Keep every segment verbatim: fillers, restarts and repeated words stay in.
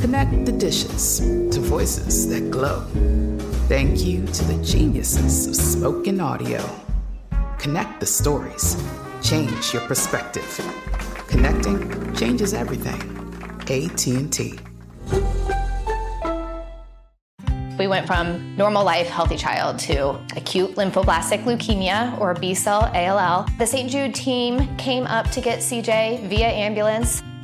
Connect the dishes to voices that glow. Thank you to the geniuses of spoken audio. Connect the stories. Change your perspective. Connecting changes everything. A T and T. We went from normal life, healthy child to acute lymphoblastic leukemia or B-cell A L L. The Saint Jude team came up to get C J via ambulance.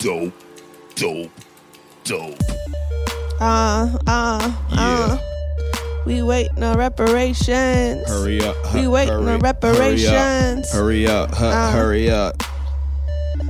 Dope, dope, dope. Uh, uh, yeah. uh. We waiting on reparations. Hurry up. Hu- we waiting on reparations. Hurry up. Hurry up. Hu- uh. Hurry up.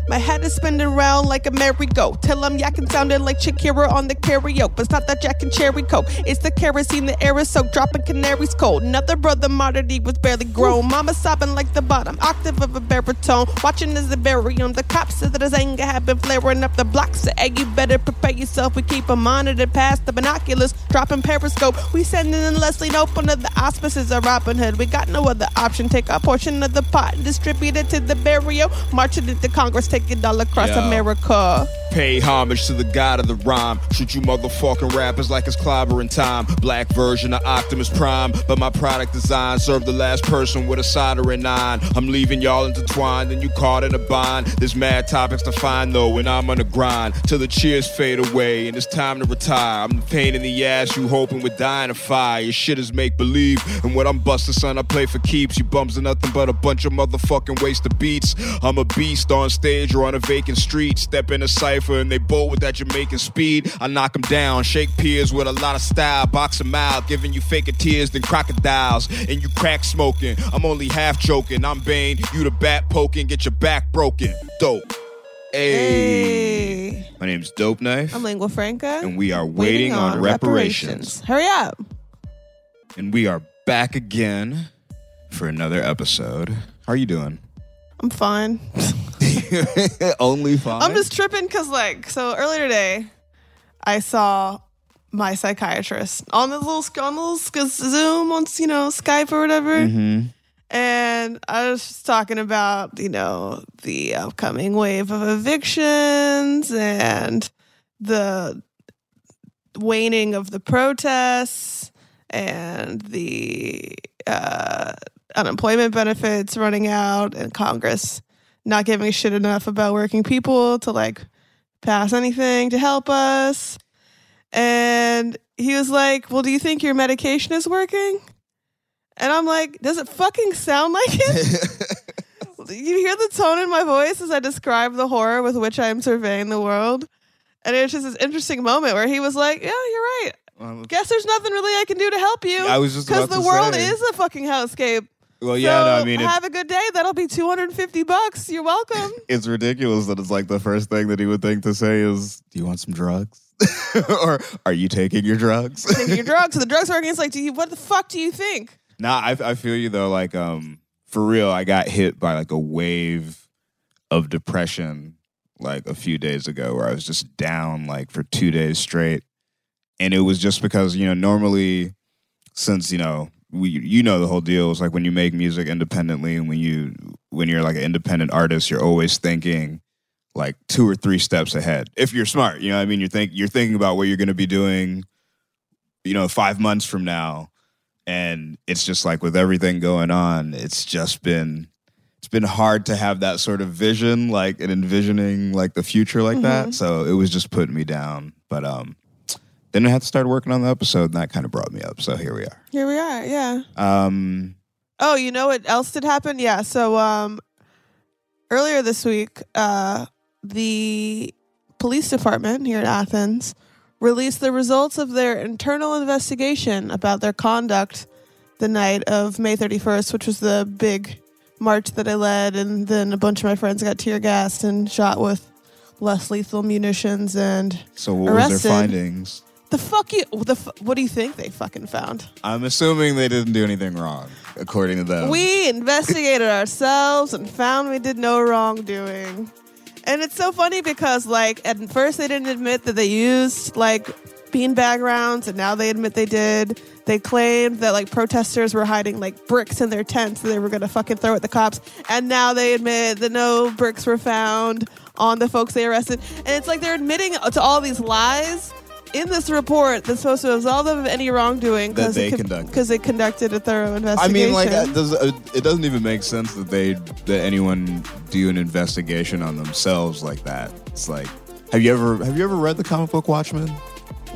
My head is spinning round like a merry-go. Tell them yakkin' sounding like Shakira on the karaoke. But it's not that Jack and Cherry Coke. It's the kerosene, the air is soaked, dropping canaries cold. Another brother modernity was barely grown. Mama sobbing like the bottom octave of a baritone. Watching as they bury him. The cops said that his anger had been flaring up the blocks. So, hey, you better prepare yourself. We keep a monitor past the binoculars, dropping periscope. We sending in Leslie Nope under the auspices of Robin Hood. We got no other option. Take our portion of the pot and distribute it to the burial. Marching into Congress, take it all across Yo. America. Pay homage to the god of the rhyme. Shoot you motherfucking rappers like it's clobbering time. Black version of Optimus Prime, but my product design served the last person with a soldering iron. I'm leaving y'all intertwined and you caught in a bind. There's mad topics to find though, and I'm on the grind till the cheers fade away and it's time to retire. I'm the pain in the ass you hoping with dying to fire. Your shit is make believe, and what I'm busting, son, I play for keeps. You bums are nothing but a bunch of motherfucking wasted beats. I'm a beast on stage or on a vacant street. Step in a cypher and they bowl with that Jamaican speed. I knock them down, shake peers with a lot of style. Box them out, giving you faker tears than crocodiles. And you crack smoking, I'm only half joking. I'm Bane, you the bat poking, get your back broken. Dope. Hey. hey. My name's Dope Knife. I'm Lingua Franca. And we are Waiting, waiting on, on reparations. reparations. Hurry up. And we are back again for another episode. How are you doing? I'm fine. Only fine. I'm just tripping because, like, so earlier today, I saw my psychiatrist on this little, on this little Zoom, on, you know, Skype or whatever. Mm-hmm. And I was just talking about, you know, the upcoming wave of evictions and the waning of the protests and the uh, unemployment benefits running out and Congress not giving a shit enough about working people to, like, pass anything to help us. And he was like, well, do you think your medication is working? And I'm like, does it fucking sound like it? You hear the tone in my voice as I describe the horror with which I am surveying the world. And it was just this interesting moment where he was like, yeah, you're right. Well, guess there's nothing really I can do to help you. I was just about to say. Because the world is a fucking hellscape. Well, yeah, so, no, I mean, have a good day. That'll be two hundred fifty bucks. You're welcome. It's ridiculous that it's like the first thing that he would think to say is, do you want some drugs? Or are you taking your drugs? Taking your drugs. So the drugs are against, like, do you, what the fuck do you think? Nah, I, I feel you though. Like, um, for real, I got hit by like a wave of depression like a few days ago where I was just down like for two days straight. And it was just because, you know, normally since, you know, we, you know, the whole deal is like when you make music independently and when you, when you're like an independent artist, you're always thinking like two or three steps ahead. If you're smart, you know what I mean? You're think you're thinking about what you're going to be doing, you know, five months from now. And it's just like with everything going on, it's just been, it's been hard to have that sort of vision, like, and envisioning like the future like mm-hmm. that. So it was just putting me down. But um, then I had to start working on the episode and that kind of brought me up. So here we are. Here we are. Yeah. Um. Oh, you know what else did happen? Yeah. So um, earlier this week, uh, the police department here in Athens released the results of their internal investigation about their conduct the night of May thirty-first, which was the big march that I led, and then a bunch of my friends got tear gassed and shot with less lethal munitions and so what arrested. Was their findings? The fuck you, the what do you think they fucking found? I'm assuming they didn't do anything wrong, according to them. We investigated ourselves and found we did no wrongdoing. And it's so funny because, like, at first they didn't admit that they used, like, beanbag rounds, and now they admit they did. They claimed that, like, protesters were hiding, like, bricks in their tents that they were going to fucking throw at the cops, and now they admit that no bricks were found on the folks they arrested. And it's like they're admitting to all these lies in this report that's supposed to absolve them of any wrongdoing because they, con- they conducted a thorough investigation. I mean, like, that does, it doesn't even make sense that they that anyone do an investigation on themselves like that. It's like, have you ever have you ever read the comic book Watchmen?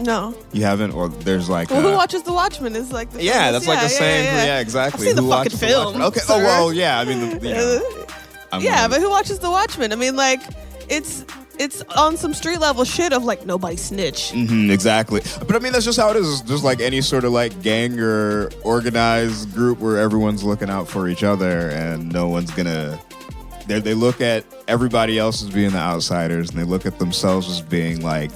No, you haven't. Or there's like, well, a, who watches the Watchmen is like, the yeah, famous. that's like yeah, the yeah, same. Yeah, yeah. yeah, exactly. I've seen who the fucking film. The okay. Sir. Oh well, yeah. I mean, the, yeah. yeah but who watches the Watchmen? I mean, like, it's. It's on some street level shit of like nobody snitch. Mm-hmm, exactly. But I mean, that's just how it is. It's just like any sort of like gang or organized group where everyone's looking out for each other and no one's gonna. They look at everybody else as being the outsiders and they look at themselves as being like,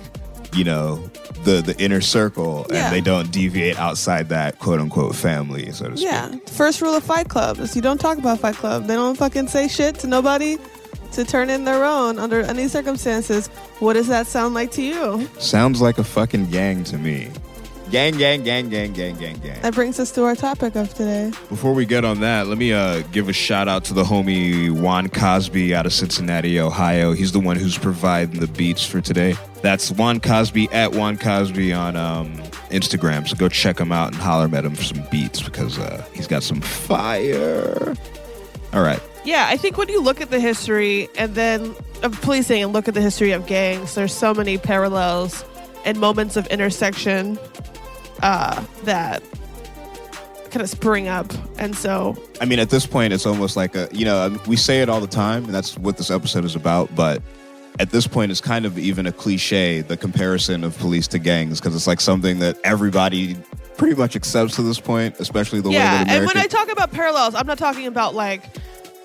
you know, the, the inner circle and yeah. they don't deviate outside that quote unquote family, so to speak. Yeah. First rule of Fight Club is you don't talk about Fight Club. They don't fucking say shit to nobody. To turn in their own under any circumstances. What does that sound like to you? Sounds like a fucking gang to me. Gang, gang, gang, gang, gang, gang, gang. That brings us to our topic of today. Before we get on that, let me uh, give a shout out to the homie Juan Cosby out of Cincinnati, Ohio. He's the one who's providing the beats for today. That's Juan Cosby at Juan Cosby on um, Instagram. So go check him out and holler at him for some beats because uh, he's got some fire. All right. Yeah, I think when you look at the history and then of policing and look at the history of gangs, there's so many parallels and moments of intersection uh, that kind of spring up. And so, I mean, at this point, it's almost like a, you know, we say it all the time, and that's what this episode is about. But at this point, it's kind of even a cliche, the comparison of police to gangs, because it's like something that everybody pretty much accepts to this point, especially the yeah, way that America. Yeah, and when I talk about parallels, I'm not talking about like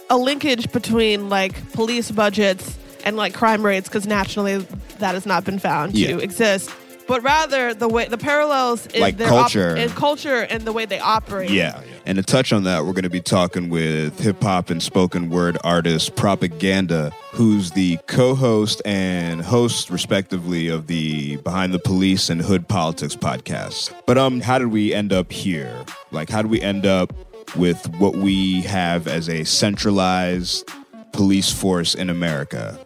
a linkage between like police budgets and like crime rates, because nationally that has not been found yeah. to exist, but rather the way the parallels in like their culture op- and culture and the way they operate. Yeah, yeah. And to touch on that, we're going to be talking with hip hop and spoken word artist Propaganda, who's the co-host and host respectively of the Behind the Police and Hood Politics podcast. But um, how did we end up here? Like, how did we end up with what we have as a centralized police force in America?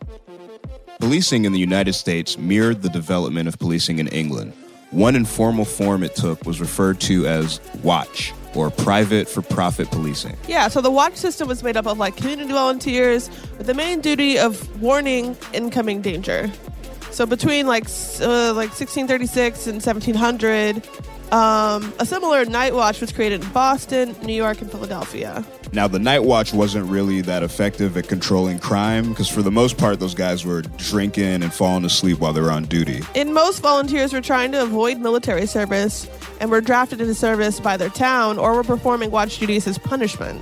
Policing in the United States mirrored the development of policing in England. One informal form it took was referred to as watch, or private for profit policing. Yeah, so the watch system was made up of like community volunteers with the main duty of warning incoming danger. So between like uh, like sixteen thirty-six and seventeen hundred, Um, a similar night watch was created in Boston, New York, and Philadelphia. Now, the night watch wasn't really that effective at controlling crime because for the most part, those guys were drinking and falling asleep while they were on duty. And most volunteers were trying to avoid military service and were drafted into service by their town or were performing watch duties as punishment.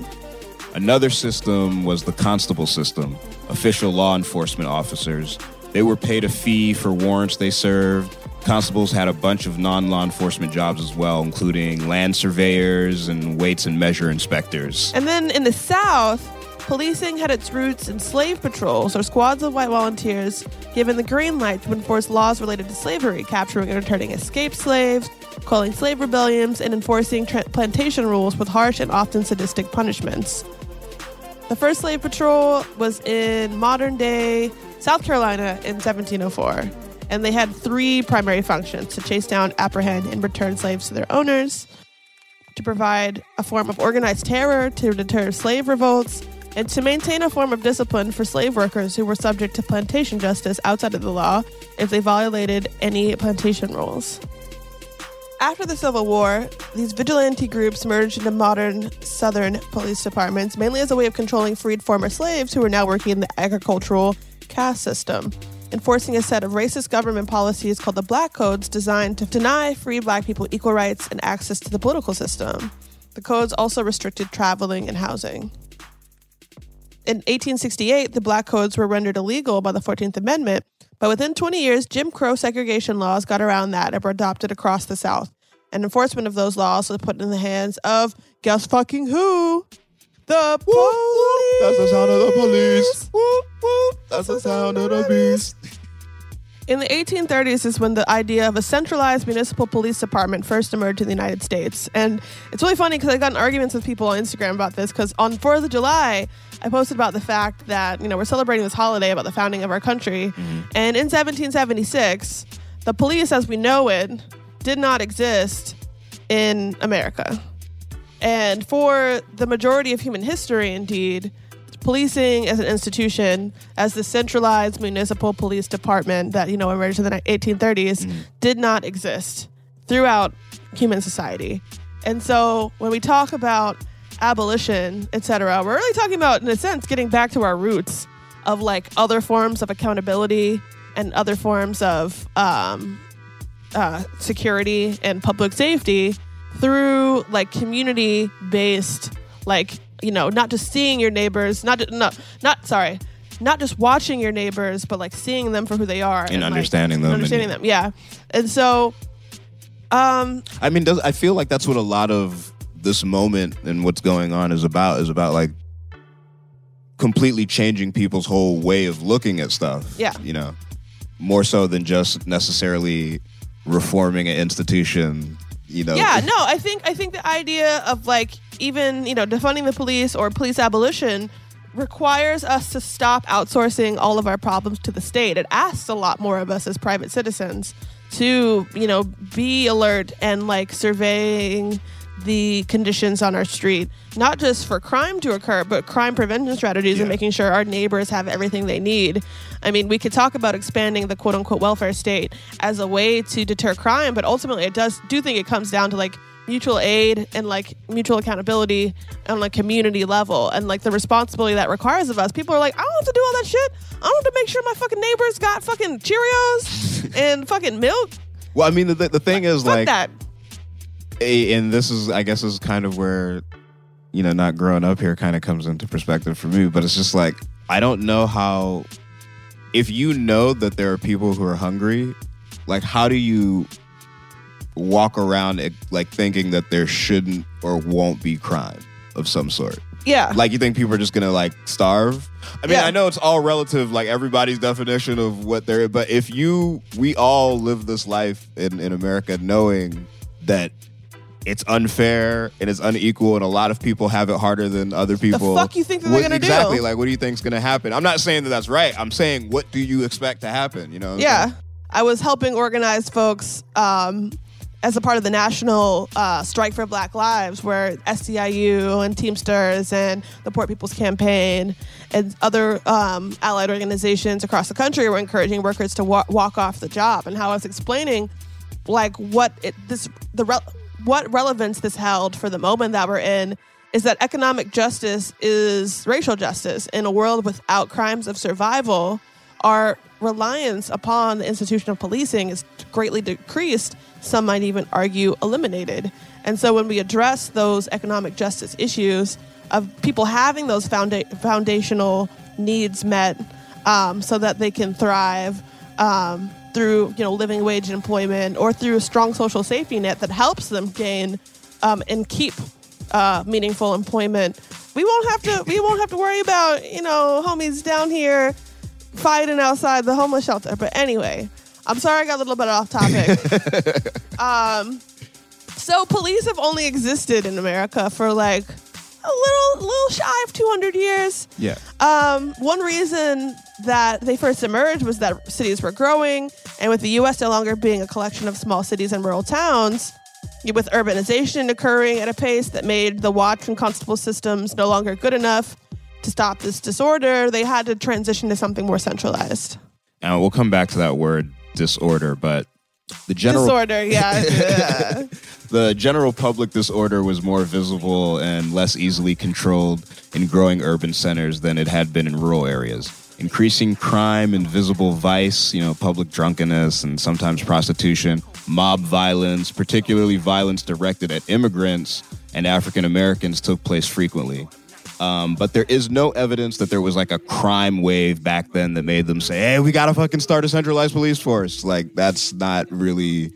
Another system was the constable system, official law enforcement officers. They were paid a fee for warrants they served. Constables had a bunch of non-law enforcement jobs as well, including land surveyors and weights and measure inspectors. And then in the South, policing had its roots in slave patrols, or squads of white volunteers given the green light to enforce laws related to slavery, capturing and returning escaped slaves, quelling slave rebellions, and enforcing tra- plantation rules with harsh and often sadistic punishments. The first slave patrol was in modern-day South Carolina in seventeen oh four, and they had three primary functions: to chase down, apprehend, and return slaves to their owners, to provide a form of organized terror to deter slave revolts, and to maintain a form of discipline for slave workers who were subject to plantation justice outside of the law if they violated any plantation rules. After the Civil War, these vigilante groups merged into modern Southern police departments, mainly as a way of controlling freed former slaves who were now working in the agricultural caste system, enforcing a set of racist government policies called the Black Codes, designed to deny free Black people equal rights and access to the political system. The codes also restricted traveling and housing. In eighteen sixty-eight, the Black Codes were rendered illegal by the fourteenth Amendment, but within twenty years, Jim Crow segregation laws got around that and were adopted across the South, and enforcement of those laws was put in the hands of, guess fucking who? The police! Whoop, that's the sound of the police! Whoop, whoop, that's the sound of the beast! In the eighteen thirties is when the idea of a centralized municipal police department first emerged in the United States. And it's really funny because I got in arguments with people on Instagram about this, because on fourth of July, I posted about the fact that, you know, we're celebrating this holiday about the founding of our country. Mm-hmm. And in seventeen seventy-six, the police as we know it did not exist in America. And for the majority of human history, indeed, policing as an institution, as the centralized municipal police department that, you know, emerged in the eighteen thirties, mm. did not exist throughout human society. And so when we talk about abolition, et cetera, we're really talking about, in a sense, getting back to our roots of, like, other forms of accountability and other forms of um, uh, security and public safety through, like, community-based, like, you know, not just seeing your neighbors, not not not sorry, not just watching your neighbors, but, like, seeing them for who they are and, and understanding like, them, understanding and, them, yeah. And so, um, I mean, does, I feel like that's what a lot of this moment and what's going on is about is about like completely changing people's whole way of looking at stuff. Yeah, you know, more so than just necessarily reforming an institution. You know. Yeah, no, I think I think the idea of, like, even, you know, defunding the police or police abolition requires us to stop outsourcing all of our problems to the state. It asks a lot more of us as private citizens to, you know, be alert and, like, surveying the conditions on our street, not just for crime to occur, but crime prevention strategies, yeah, and making sure our neighbors have everything they need. I mean, we could talk about expanding the quote-unquote welfare state as a way to deter crime, but ultimately, I does do think it comes down to, like, mutual aid and, like, mutual accountability on, like, community level and, like, the responsibility that requires of us. People are like, I don't have to do all that shit. I don't have to make sure my fucking neighbors got fucking Cheerios and fucking milk. Well, I mean, the the thing is, like, like that. A, and this is, I guess, is kind of where, you know, not growing up here kind of comes into perspective for me. But it's just like, I don't know how, if you know that there are people who are hungry, like, how do you walk around, like, thinking that there shouldn't or won't be crime of some sort? Yeah. Like, you think people are just going to, like, starve? I mean, yeah. I know it's all relative, like, everybody's definition of what they're, but if you, we all live this life in, in America knowing that it's unfair and it's unequal, and a lot of people have it harder than other people. The fuck you think that they're going to exactly, do? Exactly. Like, what do you think's going to happen? I'm not saying that that's right. I'm saying, what do you expect to happen? You know? Yeah. Saying? I was helping organize folks um, as a part of the national uh, strike for Black Lives, where S E I U and Teamsters and the Poor People's Campaign and other um, allied organizations across the country were encouraging workers to wa- walk off the job, and how I was explaining, like, what it, this the. Re- what relevance this held for the moment that we're in is that economic justice is racial justice. In a world without crimes of survival, our reliance upon the institution of policing is greatly decreased. Some might even argue eliminated. And so when we address those economic justice issues of people having those founda- foundational needs met um, so that they can thrive, um, through, you know, living wage employment, or through a strong social safety net that helps them gain um, and keep uh, meaningful employment We won't have to. We won't have to worry about, you know, homies down here fighting outside the homeless shelter. But anyway, I'm sorry I got a little bit off topic. um, so police have only existed in America for like a little, little shy of two hundred years. Yeah. Um, one reason that they first emerged was that cities were growing, and with the U S no longer being a collection of small cities and rural towns, with urbanization occurring at a pace that made the watch and constable systems no longer good enough to stop this disorder, they had to transition to something more centralized. And we'll come back to that word disorder, but the general disorder, yeah, yeah. The general public disorder was more visible and less easily controlled in growing urban centers than it had been in rural areas. Increasing crime and visible vice, you know, public drunkenness and sometimes prostitution, mob violence, particularly violence directed at immigrants and African Americans, took place frequently. Um, but there is no evidence that there was like a crime wave back then that made them say, hey, we gotta fucking start a centralized police force. Like, that's not really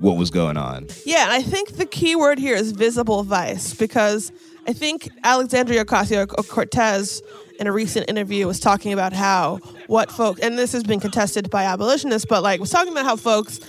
what was going on. Yeah, and I think the key word here is visible vice, because I think Alexandria Ocasio-Cortez in a recent interview was talking about how what folks, and this has been contested by abolitionists, but like was talking about how folks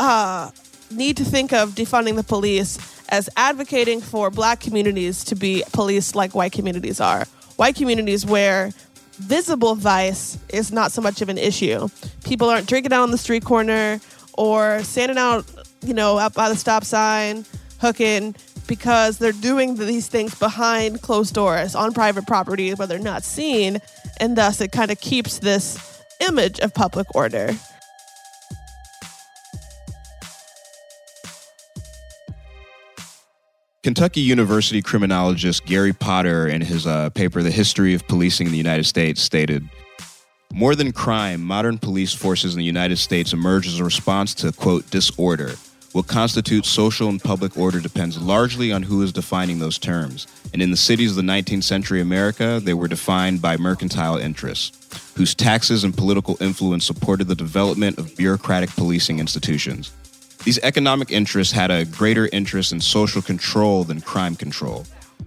uh, need to think of defunding the police as advocating for black communities to be policed like white communities are. White communities where visible vice is not so much of an issue. People aren't drinking out on the street corner or standing out, you know, up by the stop sign, hooking, because they're doing these things behind closed doors on private property where they're not seen, and thus it kind of keeps this image of public order. Kentucky University criminologist Gary Potter, in his uh, paper The History of Policing in the United States, stated, "More than crime, modern police forces in the United States emerge as a response to, quote, disorder. What constitutes social and public order depends largely on who is defining those terms. And in the cities of the nineteenth century America, they were defined by mercantile interests, whose taxes and political influence supported the development of bureaucratic policing institutions. These economic interests had a greater interest in social control than crime control.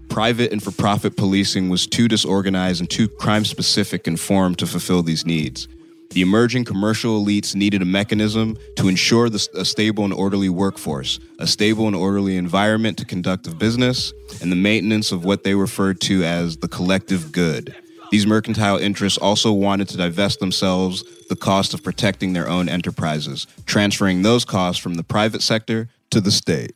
Private and for-profit policing was too disorganized and too crime-specific and formed to fulfill these needs. The emerging commercial elites needed a mechanism to ensure the, a stable and orderly workforce, a stable and orderly environment to conduct of business, and the maintenance of what they referred to as the collective good. These mercantile interests also wanted to divest themselves the cost of protecting their own enterprises, transferring those costs from the private sector to the state."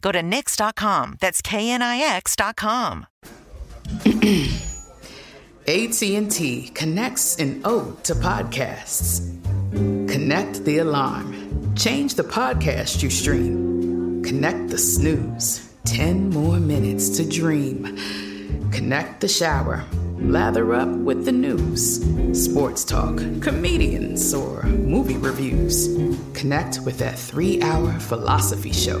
Go to Knix dot com. That's K N I X dot com. A T and T connects an ode to podcasts. Connect the alarm. Change the podcast you stream. Connect the snooze. Ten more minutes to dream. Connect the shower. Lather up with the news. Sports talk, comedians, or movie reviews. Connect with that three-hour philosophy show.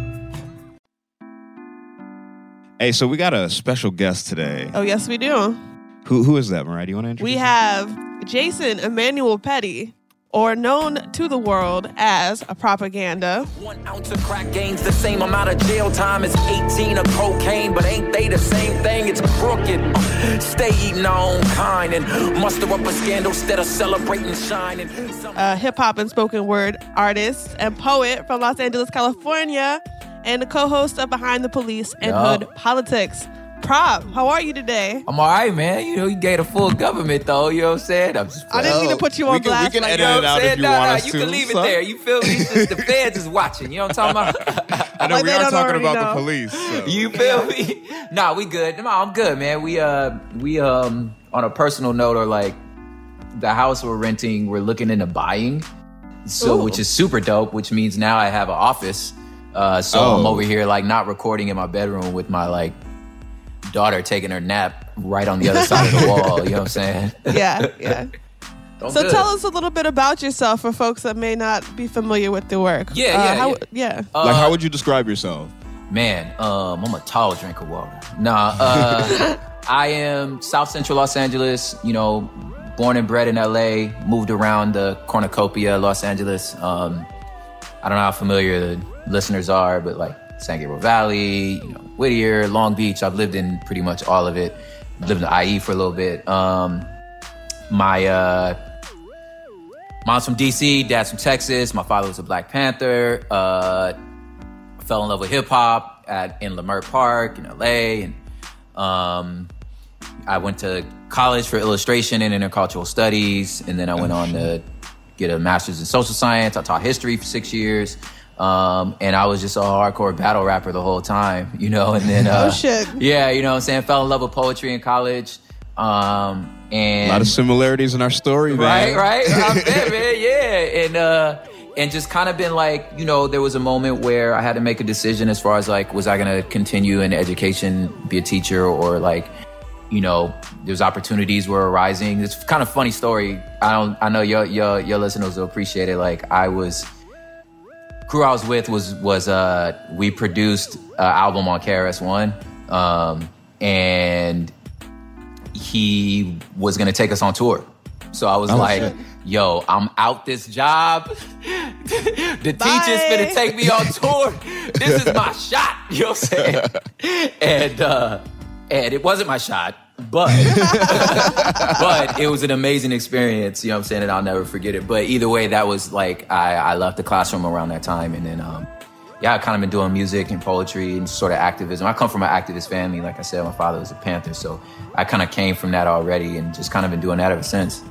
Hey, so we got a special guest today. Oh, yes, we do. Who Who is that, Mariah? Do you want to introduce We have you? Jason Emmanuel Petty, or known to the world as a Propaganda. One ounce of crack gains the same amount of jail time as eighteen of cocaine, but ain't they the same thing? It's crooked. Stay eating our own kind and muster up a scandal instead of celebrating shining. A hip-hop and spoken word artist and poet from Los Angeles, California, and the co-host of Behind the Police and yep. Hood Politics. Prop, how are you today? I'm all right, man. You know, you gave a full government, though. You know what I'm saying? I'm just I didn't mean to put you on we blast. Can, we can like, edit you know it out if you no, want no, us you to. You can leave so? It there. You feel me? Just, the feds is watching. You know what I'm talking about? I know like we are talking about know. The police. So. You feel me? Nah, we good. No, I'm good, man. We, uh, we um, on a personal note, are like, the house we're renting, we're looking into buying, so Ooh. Which is super dope, which means now I have an office. Uh, so oh. I'm over here like not recording in my bedroom with my like daughter taking her nap right on the other side of the wall. You know what I'm saying? Yeah, yeah. So good. Tell us a little bit about yourself for folks that may not be familiar with the work. Yeah, uh, yeah, how, yeah. yeah. Uh, like how would you describe yourself? Man, um, I'm a tall drinker of water. Nah, uh, I am South Central Los Angeles, you know, born and bred in L A, moved around the cornucopia of Los Angeles. Um, I don't know how familiar the listeners are, but like San Gabriel Valley, you know, Whittier, Long Beach, I've lived in pretty much all of it. Lived in I E for a little bit. Um, my uh, mom's from D C, dad's from Texas. My father was a Black Panther. Uh, I fell in love with hip hop at in Leimert Park in L A, and um, I went to college for illustration and intercultural studies, and then I went on to get a master's in social science. I taught history for six years. Um, and I was just a hardcore battle rapper the whole time, you know, and then, uh, oh, shit. yeah, you know what I'm saying? Fell in love with poetry in college. Um, and a lot of similarities in our story, man. Right, right. I bet, man. Yeah. And, uh, and just kind of been like, you know, there was a moment where I had to make a decision as far as like, was I going to continue in education, be a teacher, or like, you know, there's opportunities were arising. It's kind of funny story. I don't, I know your, your, your listeners will appreciate it. Like I was, crew I was with was was uh we produced an album on K R S One, um, and he was gonna take us on tour. So I was oh, like, shit. "Yo, I'm out this job. the Bye. Teacher's gonna take me on tour. This is my shot." You know what I'm saying? and uh, and it wasn't my shot, but but it was an amazing experience. You know what I'm saying? And I'll never forget it. But either way, that was like, I, I left the classroom around that time. And then, um, yeah, I've kind of been doing music and poetry and sort of activism. I come from an activist family. Like I said, my father was a Panther. So I kind of came from that already and just kind of been doing that ever since.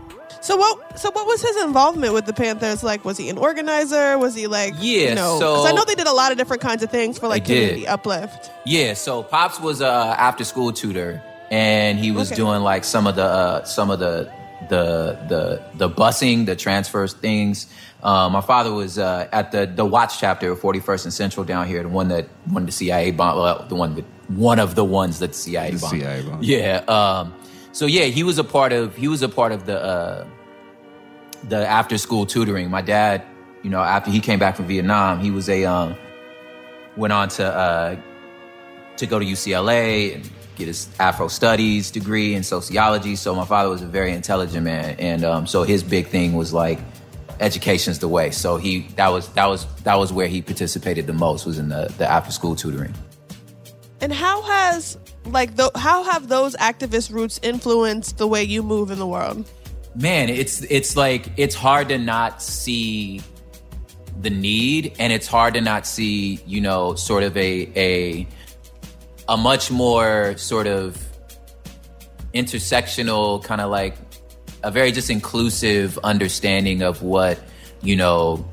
So what So what was his involvement with the Panthers? Like, was he an organizer? Was he like, yeah, you know, because so, I know they did a lot of different kinds of things for like community uplift. Yeah, so Pops was a after-school tutor. And he was okay. doing like some of the uh, some of the the the the busing, the transfers things. Um, my father was uh, at the the Watch chapter of forty-first and Central down here, the one that one the C I A bomb, well, the one that one of the ones that the C I A bombed. The C I A bomb. Yeah. Um, so yeah, he was a part of he was a part of the uh, the after school tutoring. My dad, you know, after he came back from Vietnam, he was a um, went on to uh, to go to U C L A. And, get his Afro studies degree in sociology. So my father was a very intelligent man. And um, so his big thing was like, education's the way. So he that was that was that was where he participated the most, was in the, the after school tutoring. And how has like the, how have those activist roots influenced the way you move in the world? Man, it's it's like it's hard to not see the need, and it's hard to not see, you know, sort of a a a much more sort of intersectional kind of like a very just inclusive understanding of what, you know,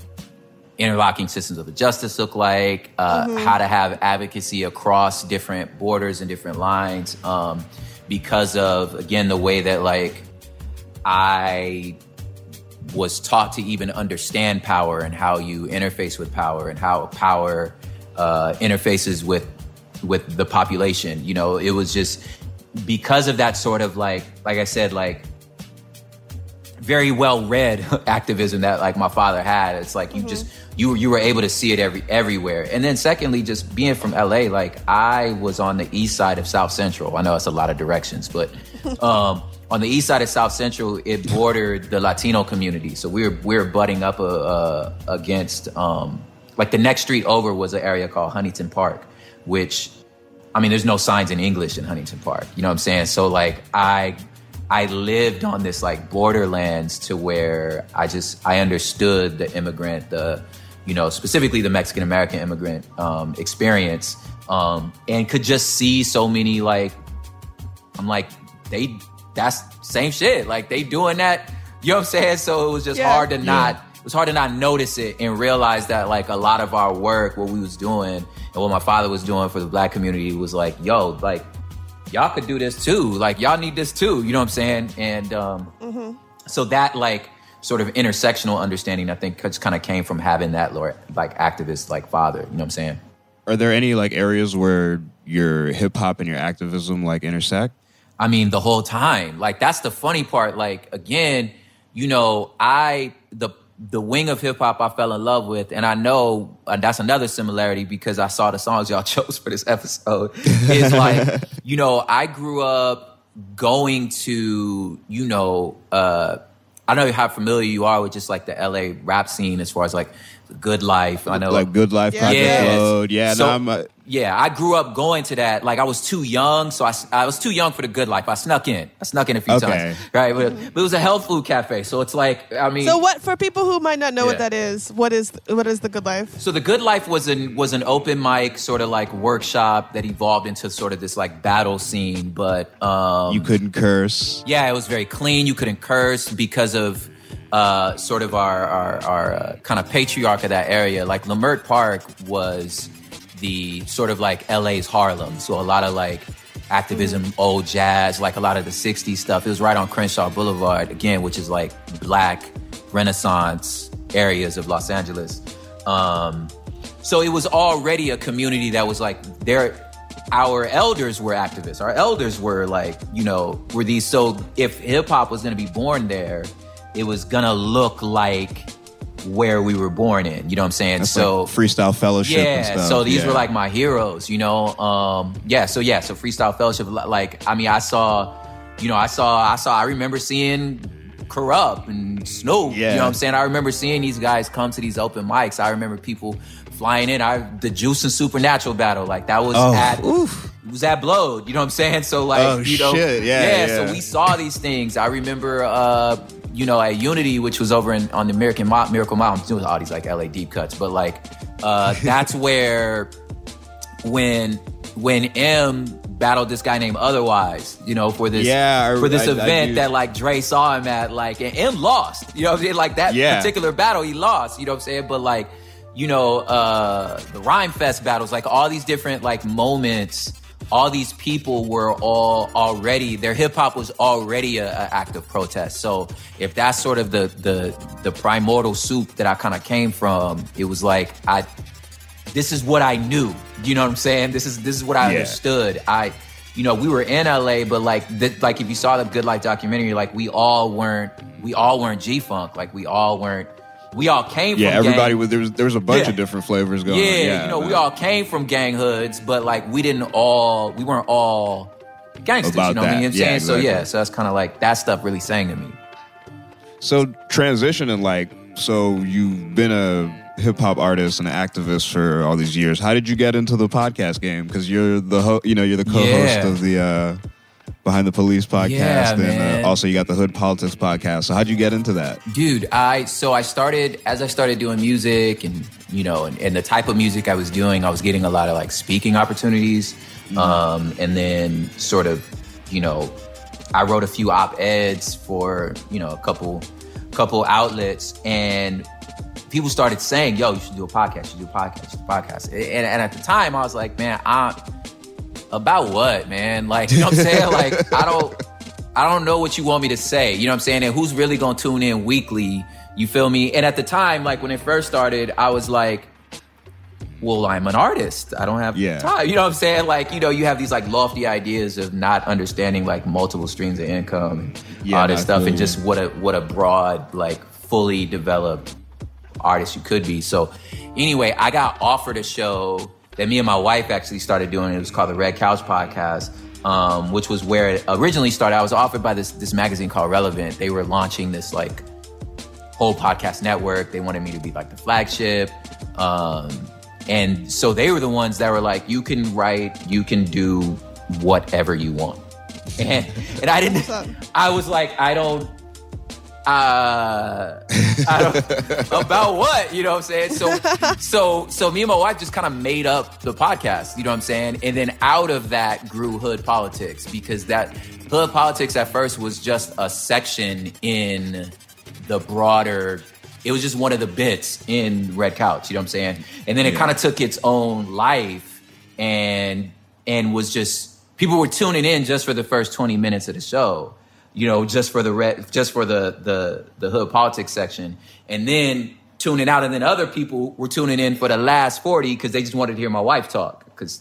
interlocking systems of justice look like, uh, mm-hmm. how to have advocacy across different borders and different lines, um, because of, again, the way that like I was taught to even understand power and how you interface with power and how power uh, interfaces with with the population. You know, it was just because of that sort of like, like I said, like very well-read activism that like my father had. It's like you mm-hmm. just you you were able to see it every everywhere. And then secondly, just being from L A, like I was on the east side of South Central. I know it's a lot of directions, but um, on the east side of South Central, it bordered the Latino community. So we were we were butting up a, a, against um, like the next street over was an area called Huntington Park, which, I mean, there's no signs in English in Huntington Park. You know what I'm saying? So like I. I lived on this like borderlands to where I just, I understood the immigrant, the, you know, specifically the Mexican American immigrant um, experience um, and could just see so many like, I'm like, they, that's same shit. Like they doing that, you know what I'm saying? So it was just yeah, hard to yeah. not, it was hard to not notice it and realize that like a lot of our work, what we was doing and what my father was doing for the Black community was like, yo, like, y'all could do this too. Like, y'all need this too. You know what I'm saying? And um, mm-hmm. so that, like, sort of intersectional understanding, I think, just kind of came from having that, like, activist, like, father. You know what I'm saying? Are there any, like, areas where your hip-hop and your activism, like, intersect? I mean, the whole time. Like, that's the funny part. Like, again, you know, I... the. the wing of hip-hop I fell in love with, and I know uh, that's another similarity because I saw the songs y'all chose for this episode, is like, you know, I grew up going to, you know, uh, I don't know how familiar you are with just like the L A rap scene as far as like Good Life. I know, like Good Life, yeah. Project Road. Yeah, so, no, I'm a- yeah, I grew up going to that. Like I was too young, so I, I was too young for the Good Life. I snuck in. I snuck in a few okay. times, right? But, but it was a health food cafe, so it's like I mean. So what for people who might not know yeah. what that is? What is what is the Good Life? So the Good Life was an was an open mic sort of like workshop that evolved into sort of this like battle scene, but um, you couldn't curse. Yeah, it was very clean. You couldn't curse because of. Uh, sort of our our, our uh, kind of patriarch of that area, like Leimert Park was the sort of like L A's Harlem. So a lot of like activism, mm-hmm. old jazz, like a lot of the sixties stuff. It was right on Crenshaw Boulevard again, which is like Black Renaissance areas of Los Angeles. Um, so it was already a community that was like there. Our elders were activists. Our elders were like you know were these. So if hip hop was going to be born there. It was gonna look like where we were born in, you know what I'm saying? That's so like Freestyle Fellowship, yeah. And stuff. So these yeah. were like my heroes, you know. Um, yeah, so yeah, so Freestyle Fellowship. Like, I mean, I saw, you know, I saw, I saw. I remember seeing Corrupt and Snoop. Yeah. You know what I'm saying? I remember seeing these guys come to these open mics. I remember people flying in. I the Juice and Supernatural battle, like that was oh. at. Oof. It was that blowed, you know what I'm saying? So like, oh, you know, shit. Yeah, yeah, yeah. So we saw these things. I remember. Uh, You know, at Unity, which was over in, on the American Mo- Miracle Mile, I'm doing all these like L A deep cuts, but like uh, that's where when when M battled this guy named Otherwise, you know, for this yeah, I, for this I, event I that like Dre saw him at, like, and M lost, you know what I'm saying? Like that yeah. particular battle, he lost, you know what I'm saying? But like, you know, uh, the Rhyme Fest battles, like all these different like moments. All these people were all already, their hip hop was already an act of protest. So if that's sort of the the the primordial soup that I kind of came from, it was like I, this is what I knew. You know what I'm saying? This is this is what I yeah. understood. I, you know, we were in L A, but like th- like if you saw the Good Life documentary, like we all weren't we all weren't G-Funk. Like we all weren't. We all came yeah, from Yeah, everybody gang. was there was there was a bunch yeah. of different flavors going on. Yeah, yeah, you know, man. We all came from gang hoods, but like we didn't all we weren't all gangsters, About you know that. what I mean? Yeah, exactly. So yeah, so that's kinda like that stuff really sang to me. So transitioning like so you've been a hip hop artist and an activist for all these years. How did you get into the podcast game? Because you're the ho- you know, you're the co-host yeah. of the uh, Behind the Police podcast, yeah, and uh, also you got the Hood Politics podcast. So how'd you get into that? Dude, I so I started, as I started doing music and, you know, and, and the type of music I was doing, I was getting a lot of like speaking opportunities. Mm-hmm. Um, and then sort of, you know, I wrote a few op-eds for, you know, a couple, couple outlets, and people started saying, yo, you should do a podcast, you should do a podcast, you should do a podcast. And, and at the time I was like, man, I'm, about what, man? Like, you know what I'm saying? Like, I don't I don't know what you want me to say. You know what I'm saying? And who's really going to tune in weekly? You feel me? And at the time, like, when it first started, I was like, well, I'm an artist. I don't have yeah. time. You know what I'm saying? Like, you know, you have these like lofty ideas of not understanding like multiple streams of income and yeah, all this stuff, and just what a what a broad, like fully developed artist you could be. So anyway, I got offered a show that me and my wife actually started doing. It was called the Red Couch Podcast, um, which was where it originally started. I was offered by this this magazine called Relevant. They were launching this like whole podcast network. They wanted me to be like the flagship. Um, and so they were the ones that were like, you can write, you can do whatever you want. And, and I didn't, I was like, I don't, Uh, I don't, about what, you know what I'm saying? So, so, so me and my wife just kind of made up the podcast, you know what I'm saying? And then out of that grew Hood Politics, because that Hood Politics at first was just a section in the broader, it was just one of the bits in Red Couch, you know what I'm saying? And then it yeah. kind of took its own life and, and was just, people were tuning in just for the first twenty minutes of the show. You know, just for the red, just for the, the the Hood Politics section, and then tuning out, and then other people were tuning in for the last forty because they just wanted to hear my wife talk, because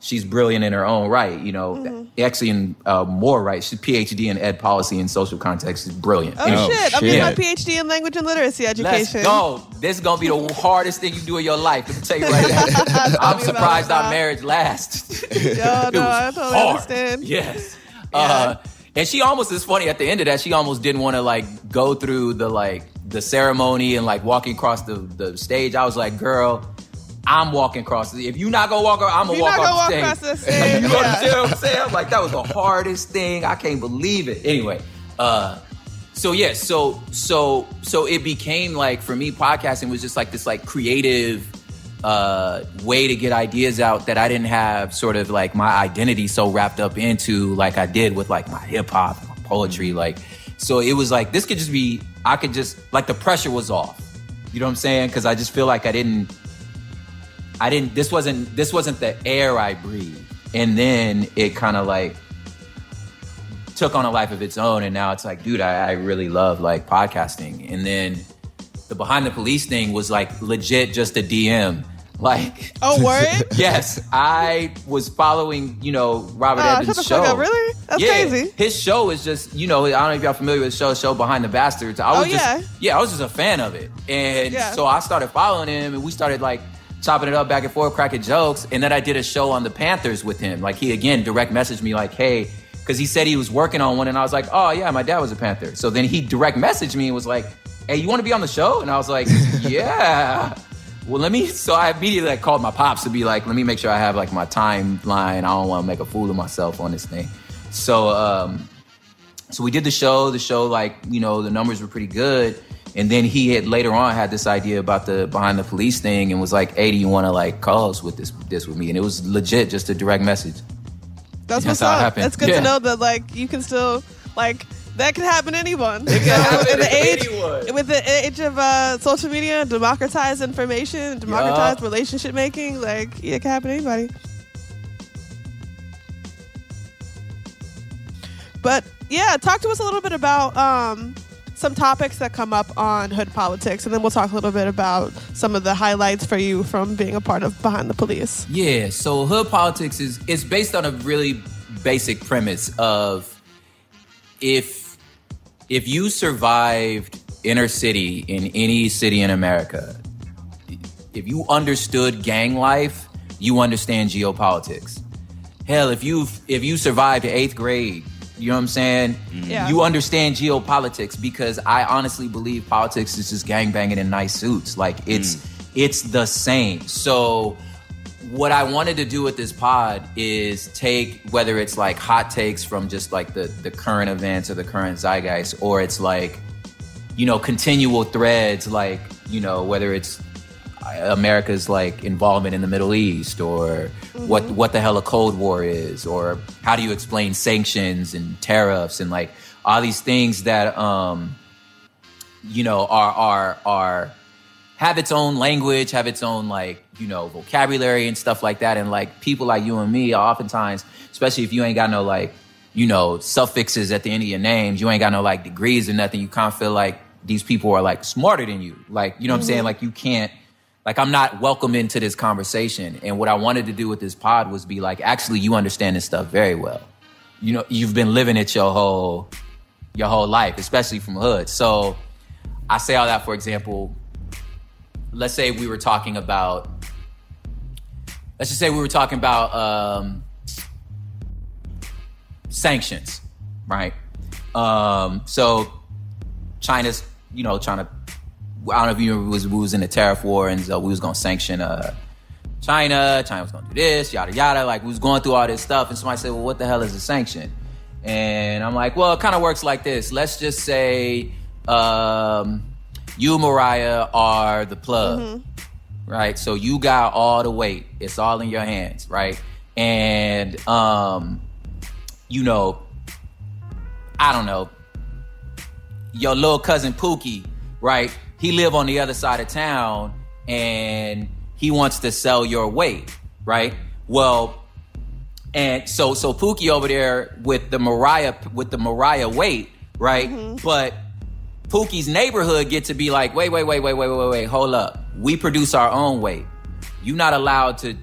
she's brilliant in her own right. You know, mm-hmm. actually, in uh, more right, she's PhD in ed policy and social context. Is brilliant. Oh, oh shit! I'm getting my PhD in language and literacy education. Let's go. This is gonna be the hardest thing you do in your life. Let me tell you right now. I'm surprised our marriage lasts. Yo, no, no, I totally hard. Understand. Yes. Yeah. Uh, And she almost is funny at the end of that. She almost didn't want to like go through the like the ceremony and like walking across the, the stage. I was like, girl, I'm walking across. The, if you're not gonna walk, I'm gonna walk off the stage. The stage. You know yeah. what I'm saying? I'm like, that was the hardest thing. I can't believe it. Anyway, uh, so yeah, so so so it became like, for me, podcasting was just like this like creative uh, way to get ideas out that I didn't have sort of like my identity so wrapped up into, like I did with like my hip hop, my poetry. Like, so it was like, this could just be, I could just like, the pressure was off, you know what I'm saying? Cause I just feel like I didn't, I didn't, this wasn't, this wasn't the air I breathe. And then it kind of like took on a life of its own. And now it's like, dude, I, I really love like podcasting. And then the Behind the Police thing was like legit just a D M. Like, oh, word? Yes. I was following, you know, Robert uh, Evans' show. Fuck up, really? That's yeah, crazy. His show is just, you know, I don't know if y'all familiar with the show, show Behind the Bastards. I was oh, yeah. just, yeah, I was just a fan of it. And yeah. so I started following him, and we started like chopping it up back and forth, cracking jokes. And then I did a show on the Panthers with him. Like, he again direct messaged me like, hey, because he said he was working on one, and I was like, oh yeah, my dad was a Panther. So then he direct messaged me and was like, hey, you want to be on the show? And I was like, yeah. Well, let me, so I immediately like called my pops to be like, let me make sure I have like my timeline. I don't want to make a fool of myself on this thing. So, um, so we did the show, the show, like, you know, the numbers were pretty good. And then he had later on had this idea about the Behind the Police thing and was like, hey, do you want to like call us with this, this with me? And it was legit just a direct message. That's what's up. That's good yeah. to know that like, you can still like, that could happen to anyone. It could so happen in to the age, anyone. With the age of uh, social media, democratized information, democratized yeah. relationship making, like, it could happen to anybody. But, yeah, talk to us a little bit about um, some topics that come up on Hood Politics, and then we'll talk a little bit about some of the highlights for you from being a part of Behind the Police. Yeah, so Hood Politics is it's based on a really basic premise of if... If you survived inner city in any city in America, if you understood gang life, you understand geopolitics. Hell, if you if you survived the eighth grade, you know what I'm saying? Yeah. You understand geopolitics, because I honestly believe politics is just gang banging in nice suits. Like, it's mm. it's the same. So what I wanted to do with this pod is take, whether it's like hot takes from just like the, the current events or the current zeitgeist, or it's like, you know, continual threads, like, you know, whether it's America's like involvement in the Middle East, or mm-hmm. what, what the hell a Cold War is, or how do you explain sanctions and tariffs and like all these things that, um, you know, are, are, are, have its own language, have its own like, you know, vocabulary and stuff like that. And like people like you and me, oftentimes, especially if you ain't got no like, you know, suffixes at the end of your names, you ain't got no like degrees or nothing, you kind of feel like these people are like smarter than you. Like, you know what mm-hmm. I'm saying? Like, you can't Like, I'm not welcome into this conversation. And what I wanted to do with this pod was be like, actually, you understand this stuff very well. You know, you've been living it your whole, your whole life, especially from hood. So I say all that, for example, let's say we were talking about, let's just say we were talking about um, sanctions, right? Um, so China's, you know, trying to, I don't know if you remember, we was in the tariff war, and so we was going to sanction uh, China. China was going to do this, yada, yada. Like, we was going through all this stuff. And somebody said, well, what the hell is a sanction? And I'm like, well, it kind of works like this. Let's just say um, you, Mariah, are the plug, mm-hmm. right? So you got all the weight. It's all in your hands, right? And, um, you know, I don't know, your little cousin Pookie, right? He live on the other side of town and he wants to sell your weight, right? Well, and so so Pookie over there with the Mariah with the Mariah weight, right? Mm-hmm. But Pookie's neighborhood get to be like, wait, wait, wait, wait, wait, wait, wait, hold up. We produce our own weight. You're not allowed to,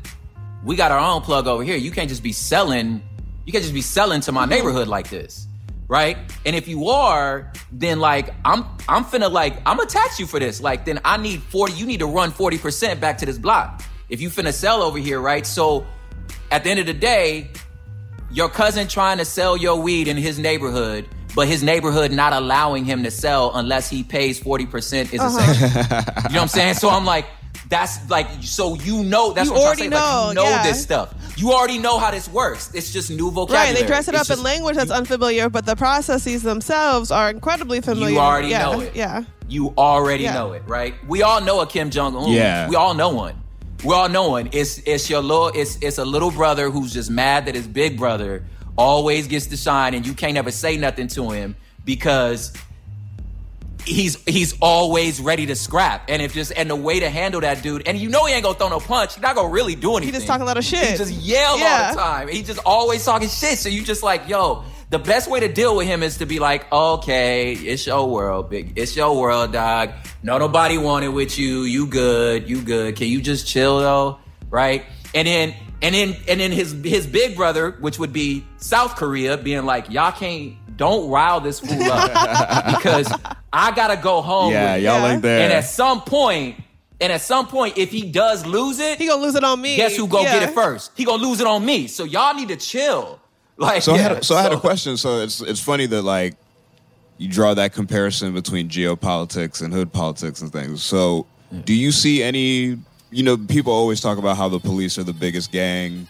we got our own plug over here. You can't just be selling, you can't just be selling to my mm-hmm. neighborhood like this. Right? And if you are, then like, I'm I'm finna like, I'm gonna tax you for this. Like, then I need forty, you need to run forty percent back to this block. If you finna sell over here, right? So at the end of the day, your cousin trying to sell your weed in his neighborhood, but his neighborhood not allowing him to sell unless he pays forty percent is uh-huh. essential. You know what I'm saying? So I'm like, that's like, so you know, that's you what I'm saying. Know, like, you know yeah. this stuff. You already know how this works. It's just new vocabulary. Right, they dress it it's up just, in language that's unfamiliar, but the processes themselves are incredibly familiar. You already yeah, know it. Yeah. You already yeah. know it, right? We all know a Kim Jong-un. Yeah. We all know one. We all know one. It's it's your little, it's it's a little brother who's just mad that his big brother always gets to shine, and you can't ever say nothing to him because he's he's always ready to scrap. And if just and the way to handle that dude, and you know he ain't gonna throw no punch, he's not gonna really do anything. He just talking a lot of shit. He just yell yeah. all the time. He just always talking shit. So you just like, yo, the best way to deal with him is to be like, okay, it's your world, big, it's your world, dog. No, nobody wanted with you. You good, you good. Can you just chill though, right? And then and then and then his his big brother, which would be South Korea, being like, y'all can't. Don't rile this fool up because I gotta go home. Yeah, with y'all ain't there. And at some point, and at some point, if he does lose it, he gonna lose it on me. Guess who gonna yeah. get it first? He gonna lose it on me. So y'all need to chill. Like, so, yeah, I, had, so, so I had a question. So it's it's funny that like you draw that comparison between geopolitics and hood politics and things. So do you see any? You know, people always talk about how the police are the biggest gang.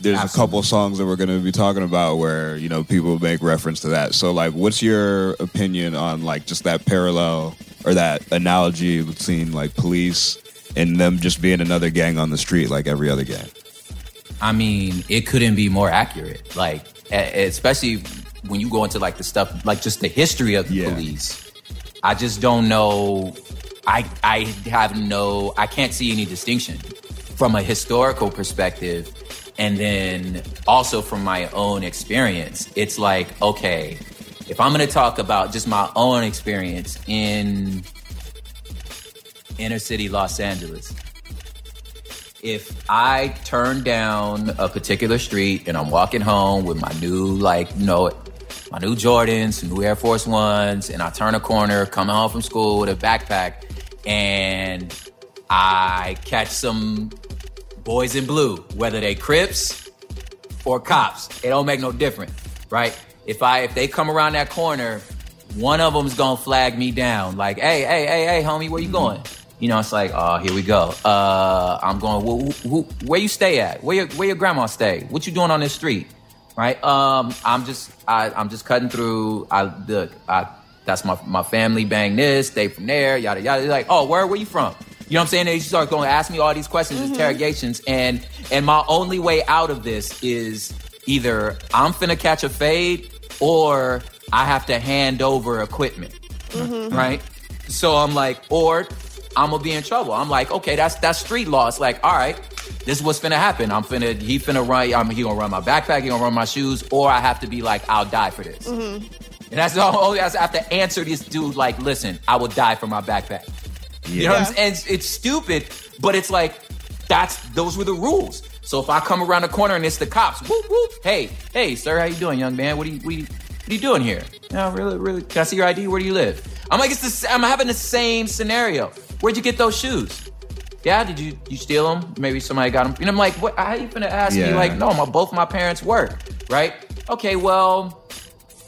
There's Absolutely. a couple of songs that we're going to be talking about where, you know, people make reference to that. So, like, what's your opinion on, like, just that parallel or that analogy between, like, police and them just being another gang on the street like every other gang? I mean, it couldn't be more accurate. Like, especially when you go into, like, the stuff, like, just the history of the yeah. police. I just don't know. I I have no, I can't see any distinction from a historical perspective. And then also from my own experience, it's like, okay, if I'm going to talk about just my own experience in inner city Los Angeles, if I turn down a particular street and I'm walking home with my new, like, you know, my new Jordans, new Air Force Ones, and I turn a corner coming home from school with a backpack and I catch some boys in blue, whether they Crips or cops, it don't make no difference, right? If I if they come around that corner, one of them's gonna flag me down, like, hey, hey, hey, hey, homie, where you going? You know, it's like, oh, here we go. Uh, I'm going. Who, who, where you stay at? Where your where your grandma stay? What you doing on this street, right? Um, I'm just I, I'm just cutting through. I look, I that's my my family. Bang this, they from there, yada yada. They're like, oh, where where you from? You know what I'm saying? They start going to ask me all these questions, mm-hmm. interrogations, and and my only way out of this is either I'm finna catch a fade or I have to hand over equipment, mm-hmm. right? So I'm like, or I'm gonna be in trouble. I'm like, okay, that's that's street law. It's like, all right, this is what's finna happen. I'm finna, he finna run, I'm, he gonna run my backpack, he gonna run my shoes, or I have to be like, I'll die for this. Mm-hmm. And that's all, I have to answer this dude like, listen, I will die for my backpack. Yeah. You know what I'm saying? And it's, it's stupid, but it's like, that's those were the rules. So if I come around the corner and it's the cops, whoop, whoop, hey, hey, sir, how you doing, young man? What are you, what are you, what are you doing here? No, really, really, can I see your I D? Where do you live? I'm like, it's the, I'm having the same scenario. Where'd you get those shoes? Yeah, did you you steal them? Maybe somebody got them. And I'm like, what? How are you finna ask yeah. me? Like, no, my both my parents work, right? Okay, well,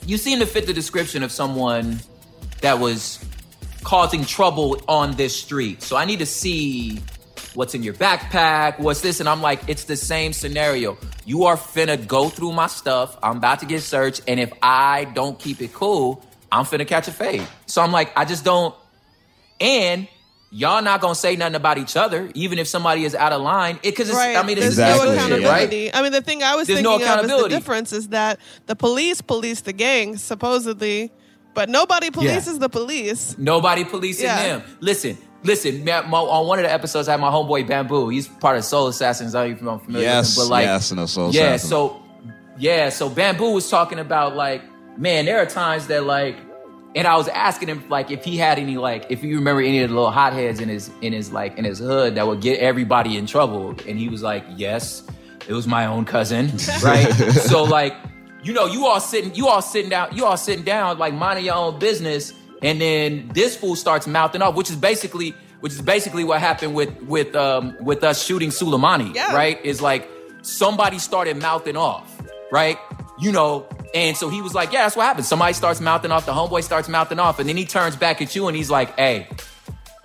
you seem to fit the description of someone that was causing trouble on this street. So I need to see what's in your backpack, what's this? And I'm like, it's the same scenario. You are finna go through my stuff. I'm about to get searched. And if I don't keep it cool, I'm finna catch a fade. So I'm like, I just don't. And y'all not gonna say nothing about each other, even if somebody is out of line. Because it's, right. I mean, it's exactly. no accountability. Shit, right? I mean, the thing I was There's thinking no of is the difference is that the police police the gangs supposedly, but nobody polices yeah. the police. Nobody policing yeah. them. Listen, listen. My, my, on one of the episodes, I had my homeboy Bamboo. He's part of Soul Assassins. I don't know if I'm familiar yes, with him, but like, yes, no, Soul yeah, Assassin. so yeah, so Bamboo was talking about like, man, there are times that like. And I was asking him, like, if he had any, like, if you remember any of the little hotheads in his, in his, like, in his hood that would get everybody in trouble. And he was like, yes, it was my own cousin, right? So, like, you know, you all sitting, you all sitting down, you all sitting down, like, minding your own business. And then this fool starts mouthing off, which is basically, which is basically what happened with, with, um, with us shooting Soleimani, yeah. right? Is like, somebody started mouthing off, right? You know, and so he was like, yeah, that's what happens. Somebody starts mouthing off, the homeboy starts mouthing off, and then he turns back at you and he's like, hey,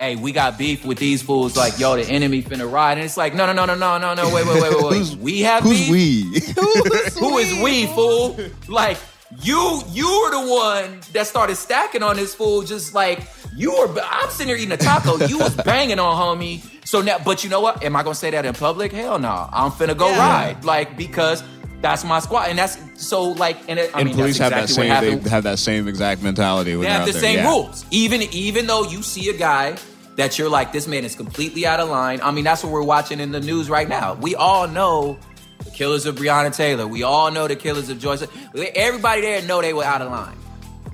hey, we got beef with these fools. Like, yo, the enemy finna ride. And it's like, no, no, no, no, no, no, no, wait, wait, wait, wait, wait. We have who's beef? We? Who's we? Who is we, fool? Like, you, you were the one that started stacking on this fool. Just like, you were, I'm sitting here eating a taco. You was banging on homie. So now, but you know what? Am I gonna say that in public? Hell no. Nah. I'm finna go yeah. ride. Like, because... that's my squad, and that's so like. And, it, I and mean, police that's have exactly that same. They have that same exact mentality. When they have the there. same yeah. rules, even even though you see a guy that you're like, this man is completely out of line. I mean, that's what we're watching in the news right now. We all know the killers of Breonna Taylor. We all know the killers of Joyce. Everybody there know they were out of line,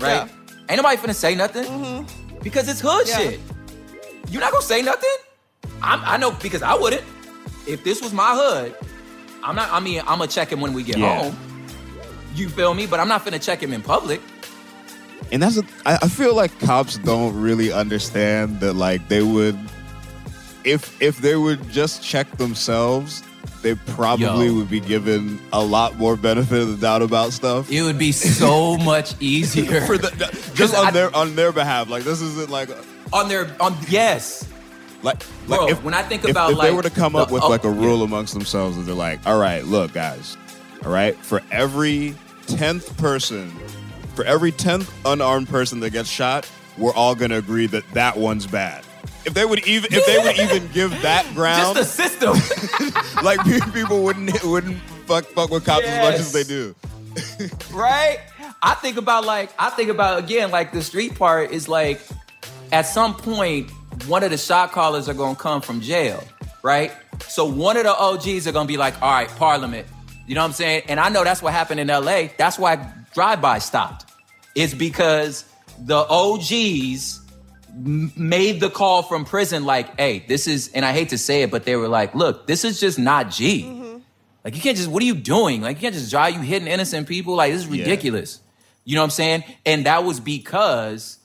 right? Yeah. Ain't nobody finna say nothing mm-hmm. because it's hood yeah. shit. You're not gonna say nothing. I'm, I know because I wouldn't if this was my hood. I'm not, I mean, I'm gonna check him when we get yeah. home. You feel me? But I'm not finna check him in public. And that's, a, I, I feel like cops don't really understand that, like, they would, if if they would just check themselves, they probably Yo. would be given a lot more benefit of the doubt about stuff. It would be so much easier. For the, just on I, their on their behalf. Like, this isn't like. On their, on, yes. Like, like Bro, if, when I think if, about if like, they were to come up the, with oh, like a rule yeah. amongst themselves and they're like, all right, look, guys, all right, for every tenth person, for every tenth unarmed person that gets shot, we're all going to agree that that one's bad. If they would even, if they would even give that ground, just the system, like people wouldn't wouldn't fuck fuck with cops yes. as much as they do, right? I think about like I think about again like the street part is like at some point. One of the shot callers are going to come from jail, right? So one of the O Gs are going to be like, all right, Parliament. You know what I'm saying? And I know that's what happened in L A. That's why drive-by stopped. It's because the O Gs m- made the call from prison like, hey, this is, and I hate to say it, but they were like, look, this is just not G. Mm-hmm. Like, you can't just, what are you doing? Like, you can't just drive, you hitting innocent people. Like, this is ridiculous. Yeah. You know what I'm saying? And that was because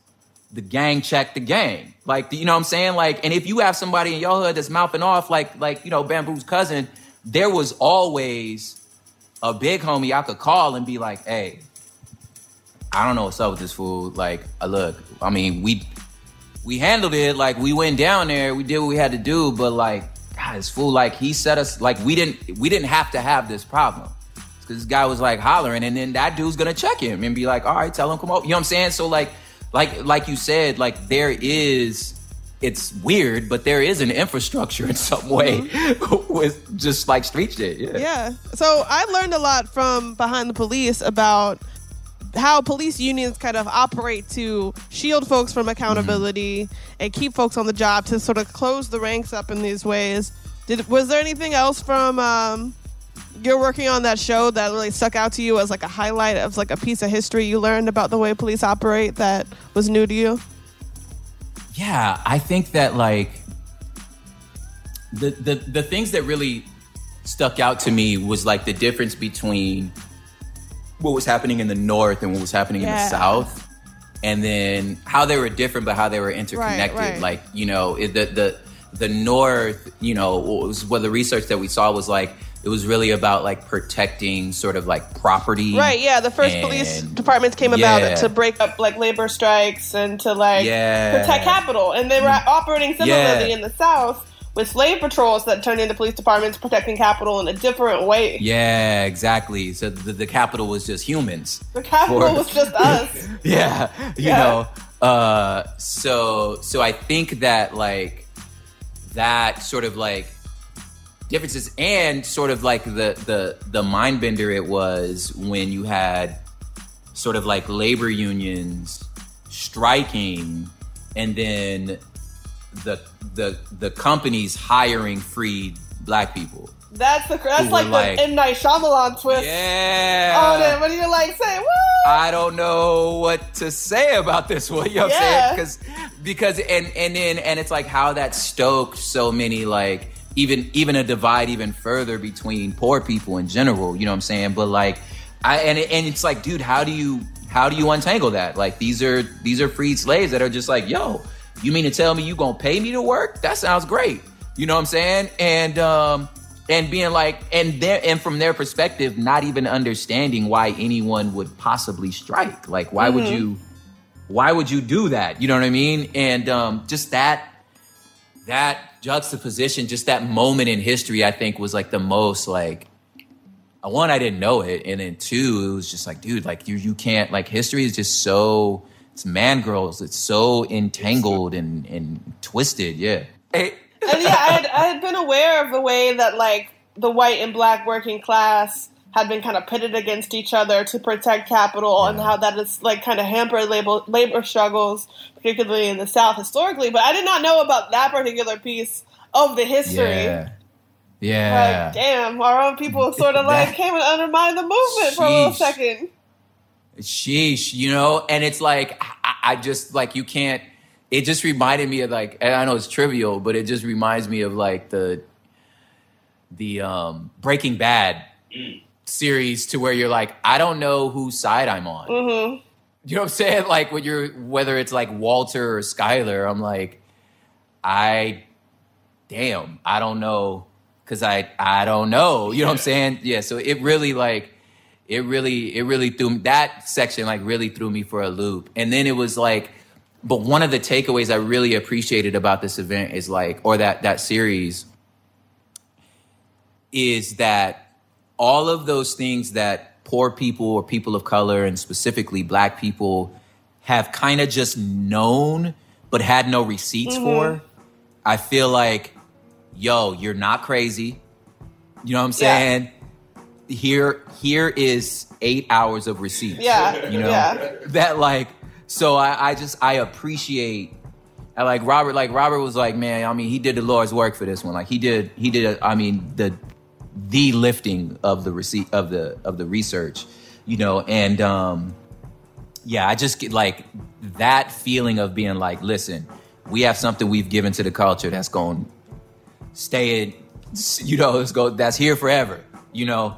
the gang checked the gang. Like, you know what I'm saying? Like, and if you have somebody in your hood that's mouthing off, like, like you know, Bamboo's cousin, there was always a big homie I could call and be like, hey, I don't know what's up with this fool. Like, look, I mean, we we handled it. Like, we went down there. We did what we had to do. But, like, God, this fool, like, he set us, like, we didn't we didn't have to have this problem. Because this guy was, like, hollering. And then that dude's going to check him and be like, all right, tell him, come over. You know what I'm saying? So, like, Like like you said, like there is, it's weird, but there is an infrastructure in some way mm-hmm. with just like street shit. Yeah. yeah. So I learned a lot from Behind the Police about how police unions kind of operate to shield folks from accountability mm-hmm. and keep folks on the job to sort of close the ranks up in these ways. Did Was there anything else from um, you're working on that show that really stuck out to you as like a highlight of like a piece of history you learned about the way police operate that was new to you? yeah, I think that like the, the the things that really stuck out to me was like the difference between what was happening in the North and what was happening yeah. in the South, and then how they were different but how they were interconnected. Right, right. Like, you know, it, the the the North, you know, was what the research that we saw was like, it was really about like protecting sort of like property. Right, yeah. The first and, police departments came yeah. about to break up like labor strikes and to like yeah. protect capital. And they were operating similarly yeah. in the South with slave patrols that turned into police departments protecting capital in a different way. Yeah, exactly. So the, the capital was just humans. The capital for, was just us. yeah, you yeah. know. Uh, so, so I think that like that sort of like differences and sort of like the the the mind bender it was when you had sort of like labor unions striking and then the the the companies hiring freed black people. That's the that's like, like the M. Night Shyamalan twist. Yeah. Oh, then what do you like say? Woo! I don't know what to say about this one. You know what yeah. I'm saying? Because because and and then and it's like how that stoked so many like. Even even a divide even further between poor people in general, you know what I'm saying? But like, I and and it's like, dude, how do you how do you untangle that? Like these are these are freed slaves that are just like, yo, you mean to tell me you gonna pay me to work? That sounds great, you know what I'm saying? And um and being like and there and from their perspective, not even understanding why anyone would possibly strike. Like why mm-hmm. would you why would you do that? You know what I mean? And um just that that. juxtaposition, just that moment in history, I think was like the most like, one, I didn't know it. And then two, it was just like, dude, like you you can't, like history is just so, it's mangroves, it's so entangled and, and twisted, yeah. Hey. And yeah, I had, I had been aware of the way that like the white and black working class had been kind of pitted against each other to protect capital yeah. and how that is like kind of hampered labor, labor struggles, particularly in the South historically. But I did not know about that particular piece of the history. Yeah. yeah. Like, damn, our own people sort of like came and undermined the movement Sheesh. for a little second. Sheesh, you know? And it's like, I, I just like, you can't, it just reminded me of like, and I know it's trivial, but it just reminds me of like the, the um, Breaking Bad series to where you're like, I don't know whose side I'm on. Mm-hmm. You know what I'm saying? Like when you're, whether it's like Walter or Skyler, I'm like, I, damn, I don't know. Cause I, I don't know. You know what I'm saying? Yeah. So it really like, it really, it really threw me, that section like really threw me for a loop. And then it was like, but one of the takeaways I really appreciated about this event is like, or that, that series is that all of those things that poor people or people of color and specifically black people have kind of just known but had no receipts mm-hmm. for, I feel like, yo, you're not crazy. You know what I'm saying? Yeah. Here here is eight hours of receipts. Yeah. You know? Yeah. That like, so I, I just, I appreciate, I like Robert, like Robert was like, man, I mean, he did the Lord's work for this one. Like he did, he did, a, I mean, the, the lifting of the receipt of the of the research, you know, and um, yeah, I just get like that feeling of being like, listen, we have something we've given to the culture that's going to stay in, you know, it's go that's here forever, you know.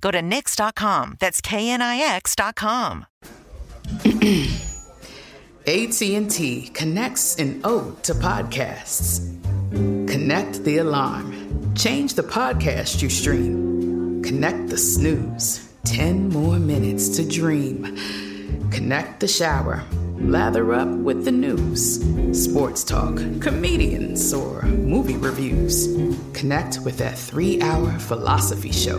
Go to Knix dot com. That's K N I X dot com. A T and T connects an ode to podcasts. Connect the alarm. Change the podcast you stream. Connect the snooze. Ten more minutes to dream. Connect the shower. Lather up with the news. Sports talk, comedians, or movie reviews. Connect with that three-hour philosophy show.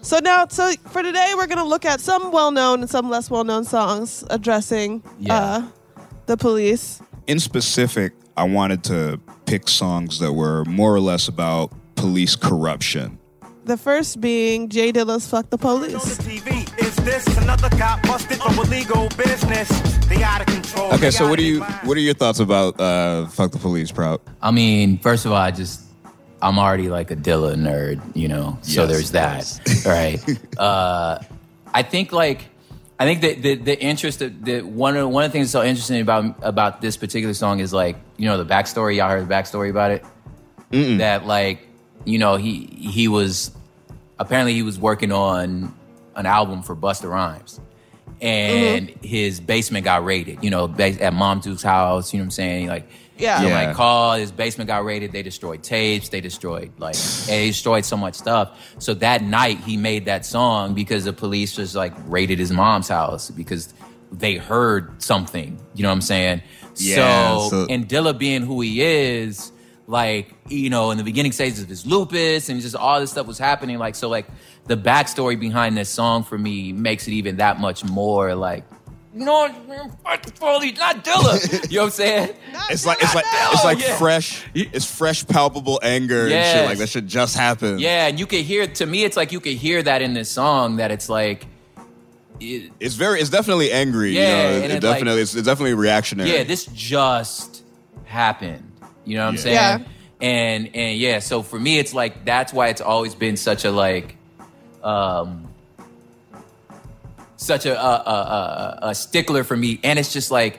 So now, so for today, we're going to look at some well-known and some less well-known songs addressing yeah. uh, the police. In specific, I wanted to pick songs that were more or less about police corruption. The first being Jay Dilla's Fuck the Police. Okay, so what do you what are your thoughts about uh, Fuck the Police, Prout? I mean, first of all, I just... I'm already like a Dilla nerd, you know, so yes, there's that, yes. right? Uh, I think like, I think that the, the interest of the, one of one of the things that's so interesting about about this particular song is like, you know, the backstory. Y'all heard the backstory about it? Mm-mm. That like, you know, he he was, apparently he was working on an album for Busta Rhymes and mm-hmm. his basement got raided, you know, at Mom Duke's house, you know what I'm saying? Like, Yeah. So, yeah. like, call, his basement got raided. They destroyed tapes. They destroyed, like, they destroyed so much stuff. So that night, he made that song because the police just, like, raided his mom's house because they heard something. You know what I'm saying? Yeah, so, so, and Dilla being who he is, like, you know, in the beginning stages of his lupus and just all this stuff was happening. Like, so, like, the backstory behind this song for me makes it even that much more, like, no, fuck the police, not Dilla. You know what I'm saying? It's like it's like it's like yeah. fresh. It's fresh, palpable anger yes. and shit. Like that shit just happened. Yeah, and you can hear. To me, it's like you can hear that in this song. That it's like it, it's very. It's definitely angry. Yeah, you know? it, it definitely. Like, it's, it's definitely reactionary. Yeah, this just happened. You know what I'm yeah. saying? Yeah. And and yeah. So for me, it's like that's why it's always been such a like. um Such a, a, a, a stickler for me. And it's just like,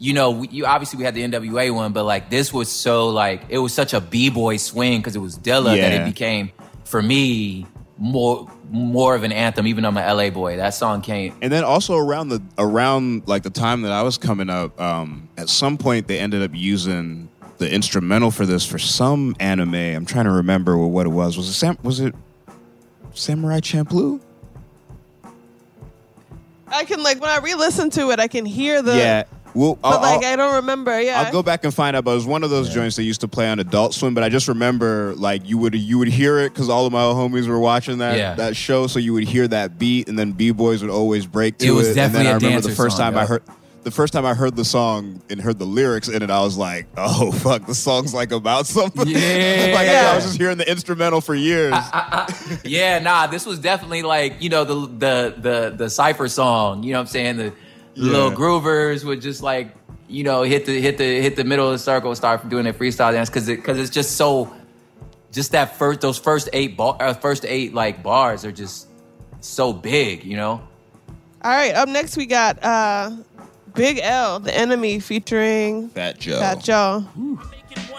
you know, we, you obviously we had the N W A one, but like this was so like, it was such a B-boy swing because it was Dilla yeah. that it became, for me, more more of an anthem, even though I'm an L A boy. That song came. And then also around the, around like the time that I was coming up, um, at some point they ended up using the instrumental for this for some anime. I'm trying to remember what it was. Was it, Sam- was it Samurai Champloo? I can, like, when I re-listen to it, I can hear the... Yeah. Well, but, like, I'll, I don't remember, yeah. I'll go back and find out, but it was one of those yeah. joints they used to play on Adult Swim, but I just remember, like, you would you would hear it because all of my old homies were watching that yeah. that show, so you would hear that beat, and then B-Boys would always break to it. It was definitely a dancer song. And then I remember the first time I heard... The first time I heard the song and heard the lyrics in it, I was like, oh, fuck, the song's, like, about something. Yeah. like, I, I was just hearing the instrumental for years. I, I, I, yeah, nah, this was definitely, like, you know, the the the, the Cypher song. You know what I'm saying? The yeah. little groovers would just, like, you know, hit the hit the, hit the middle of the circle and start doing their freestyle dance because it, 'cause it's just so, just that first, those first eight, bar, first eight like, bars are just so big, you know? All right, up next we got... Uh Big L, The Enemy, featuring Fat Joe. Fat Joe. Ooh.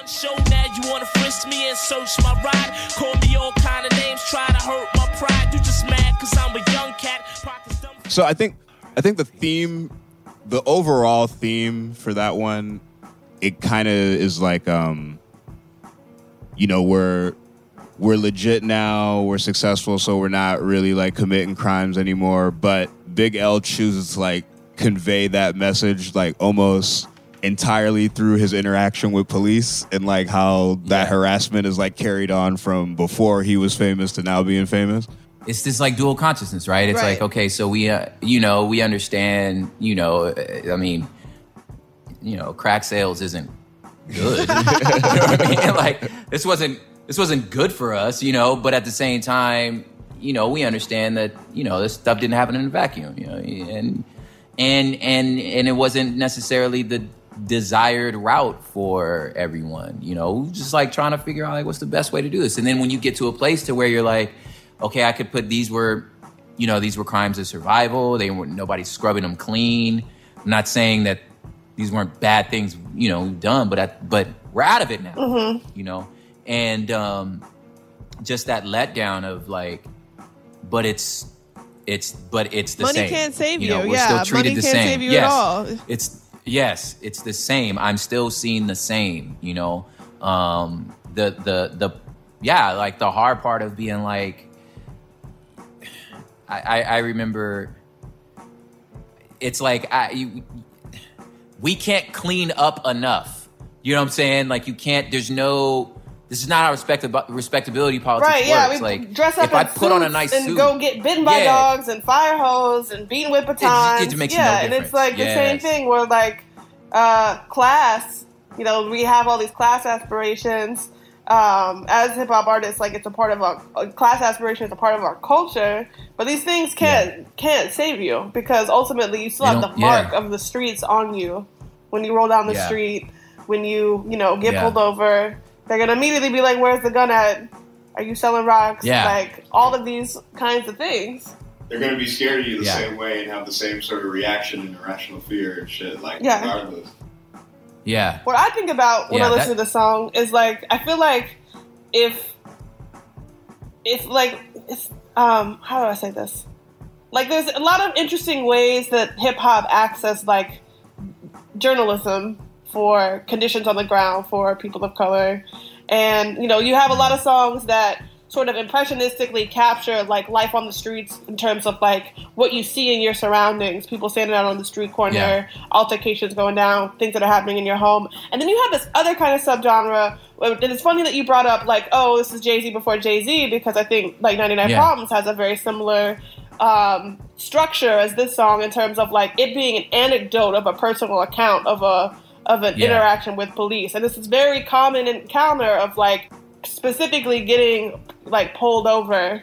Show now you wanna frisk me and search my ride. Call me all kind of names, try to hurt my pride. You just mad because I'm a young cat. So I think, I think the theme, the overall theme for that one, it kind of is like, um, you know, we're we're legit now, we're successful, so we're not really like committing crimes anymore. But Big L chooses like. Convey that message like almost entirely through his interaction with police and like how that yeah. harassment is like carried on from before he was famous to now being famous. It's this like dual consciousness, right? It's right. like, okay, so we, uh, you know, we understand, you know, I mean, you know, crack sales isn't good. You know what I mean? Like this wasn't, this wasn't good for us, you know, but at the same time, you know, we understand that, you know, this stuff didn't happen in a vacuum, you know, and, and, and, and it wasn't necessarily the desired route for everyone, you know, just like trying to figure out like what's the best way to do this. And then when you get to a place to where you're like, okay, I could put these were, you know, these were crimes of survival. They were nobody's scrubbing them clean. I'm not saying that these weren't bad things, you know, done, but I, but we're out of it now, mm-hmm. you know, and um, just that letdown of like, but it's it's but it's the money same. Money can't save you. Know, you. We're yeah, still treated money the can't same. Save you yes, at all. It's yes, it's the same. I'm still seeing the same. You know, um, the the the yeah, like the hard part of being like. I, I remember it's like I, you, we can't clean up enough. You know what I'm saying? Like you can't, there's no, this is not how respectab- respectability politics right, works. Yeah, we like, dress up if I put on a nice and suit. And go get bitten by yeah. dogs and fire hose and beaten with batons. It, it makes yeah, no difference. And it's like yes. the same thing where like uh, class, you know, we have all these class aspirations. Um, as hip hop artists, like it's a part of our class aspiration is a part of our culture, but these things can't yeah. can't save you because ultimately you still have the mark yeah. of the streets on you. When you roll down the yeah. street, when you you know get yeah. pulled over, they're gonna immediately be like, "Where's the gun at? Are you selling rocks?" Yeah. Like all of these kinds of things. They're gonna be scared of you the yeah. same way and have the same sort of reaction and irrational fear and shit. Like yeah. regardless. Yeah. What I think about when yeah, I listen that- to the song is like I feel like if if like it's, um how do I say this? Like there's a lot of interesting ways that hip hop accessed like journalism for conditions on the ground for people of color, and you know you have a lot of songs that sort of impressionistically capture like life on the streets in terms of like what you see in your surroundings, people standing out on the street corner, yeah. altercations going down, things that are happening in your home. And then you have this other kind of subgenre. And it's funny that you brought up like, oh, this is Jay-Z before Jay-Z, because I think like ninety-nine yeah. Problems has a very similar um, structure as this song in terms of like it being an anecdote of a personal account of a of an yeah. interaction with police. And this is very common encounter of like specifically getting like pulled over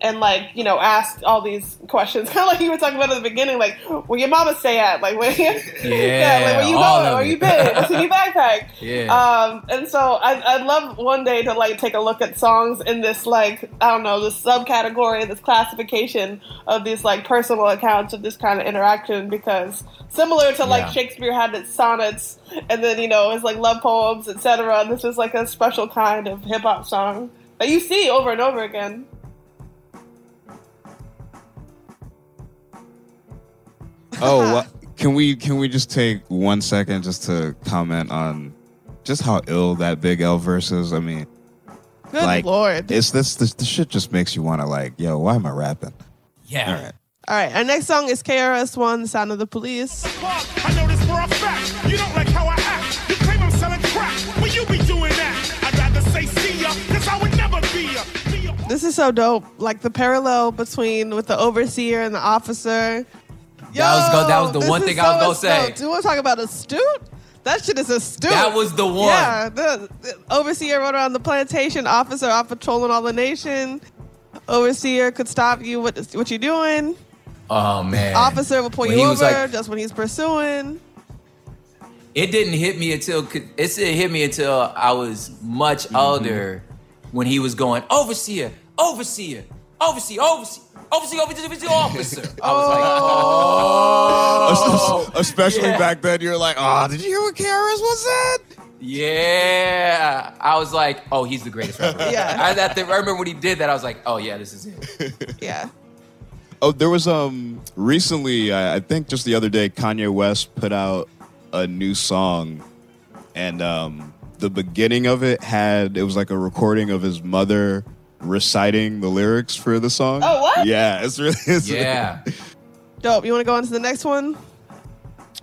and like, you know, asked all these questions. Kind of like you were talking about at the beginning, like where your mama stay at, like where, yeah, yeah, like where you going, where you been, what's in your backpack. Yeah. Um, and so I, I'd love one day to like take a look at songs in this like, I don't know, this subcategory, this classification of these like personal accounts of this kind of interaction, because similar to like yeah. Shakespeare had its sonnets and then, you know, it's like love poems, et cetera. This is like a special kind of hip hop song that you see over and over again. Oh, well, can we can we just take one second just to comment on just how ill that Big L verse is? I mean, good like, lord, it's this this the shit just makes you want to like, yo, why am I rapping? Yeah. All right. All right. Our next song is K R S One, The Sound of the Police. I know this for a fact. You don't like how I act. You claim I'm selling crack. Will you be doing that? I'd rather say see ya, because I would never be ya. This is so dope. Like the parallel between with the overseer and the officer. Yo, that was, that was the one thing so I was going to say. You want to talk about astute? That shit is astute. That was the one. Yeah, the, the overseer rode around the plantation, officer off patrolling all the nation. Overseer could stop you. What what you doing? Oh man! Officer will pull when you over like, just when he's pursuing. It didn't hit me until it didn't hit me until I was much mm-hmm. older when he was going overseer, overseer, overseer, overseer. Overseer, overseer, officer. I was like, oh. Especially yeah. back then, you're like, oh, did you hear what K R S-One said? Yeah. I was like, oh, he's the greatest rapper. Yeah. I, that, I remember when he did that, I was like, oh, yeah, this is it. Yeah. Oh, there was um recently, I, I think just the other day, Kanye West put out a new song. And um, the beginning of it had, it was like a recording of his mother reciting the lyrics for the song. Oh, what? Yeah, it's really... It's yeah. Dope. You want to go on to the next one?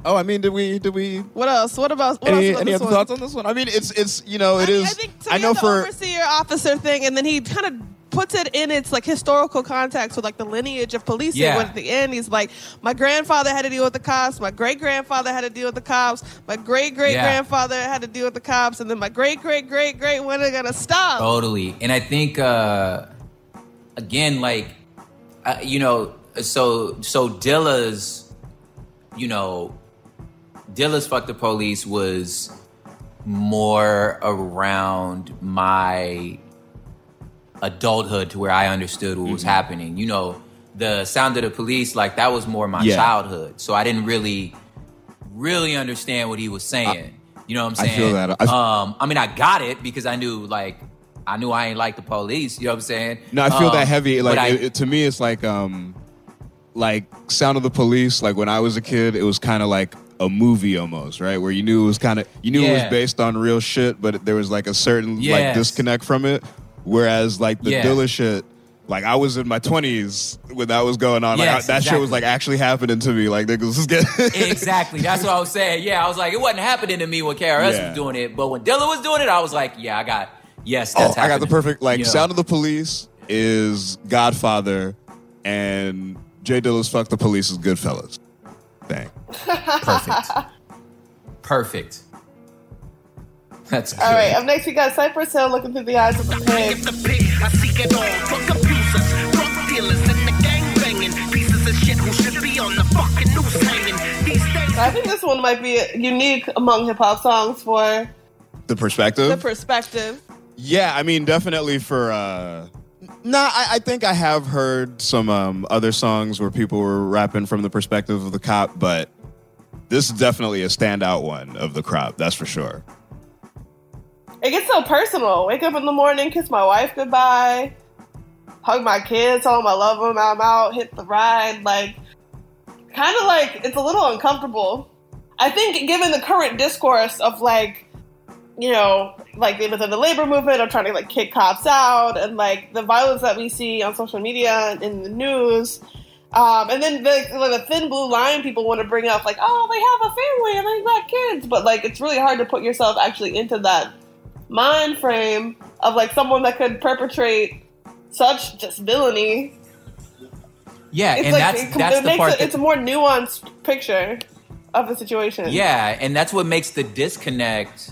Oh, I mean, did we? Did we? What else? What about? What any else about any other one? Thoughts on this one? I mean, it's it's you know, it I mean, is. I think so I know the for overseer officer thing, and then he kind of puts it in its like historical context with like the lineage of policing. Yeah. But at the end, he's like, my grandfather had to deal with the cops. My great grandfather had to deal with the cops. My great great grandfather yeah. had to deal with the cops, and then my great great great great when are gonna stop? Totally. And I think uh, again, like uh, you know, so so Dilla's, you know, Dilla's Fuck the Police was more around my adulthood to where I understood what mm-hmm. was happening. You know, the Sound of the Police, like that was more my yeah. childhood. So I didn't really, really understand what he was saying. I, you know what I'm saying? I feel that. I, um, I mean, I got it because I knew like, I knew I ain't like the police. You know what I'm saying? No, I feel um, that heavy. Like I, it, it, to me, it's like, um, like Sound of the Police. Like when I was a kid, it was kind of like a movie almost, right? Where you knew it was kind of, you knew yeah. it was based on real shit, but there was like a certain yes. like disconnect from it. Whereas, like, the yeah. Dilla shit, like, I was in my twenties when that was going on. Yes, like I, That exactly. shit was, like, actually happening to me. Like, niggas was getting... Exactly. That's what I was saying. Yeah, I was like, it wasn't happening to me when K R S yeah. was doing it. But when Dilla was doing it, I was like, yeah, I got... Yes, that's oh, happening. I got the perfect... Like, you know? Sound of the Police is Godfather, and Jay Dilla's Fuck the Police is Goodfellas. Dang. Perfect. Perfect. That's all good. Right, up next we got Cypress Hill, Looking Through the Eyes of the Pig. I see it all, drug abusers, drug dealers, and the gang banging pieces of shit who should be on the fucking news hanging these days. I think this one might be unique among hip hop songs for the perspective. The perspective. Yeah, I mean, definitely for. Uh, nah, I, I think I have heard some um, other songs where people were rapping from the perspective of the cop, but this is definitely a standout one of the crop. That's for sure. It gets so personal. Wake up in the morning, kiss my wife goodbye, hug my kids, tell them I love them, I'm out, hit the ride. Like, kind of like, it's a little uncomfortable. I think given the current discourse of like, you know, like within the labor movement of trying to like kick cops out and like the violence that we see on social media and in the news. Um, and then the, the thin blue line people want to bring up like, oh, they have a family and they got kids. But like, it's really hard to put yourself actually into that mind frame of like someone that could perpetrate such just villainy. Yeah, it's and like, that's it, that's it the part. A, that, it's a more nuanced picture of the situation. Yeah, and that's what makes the disconnect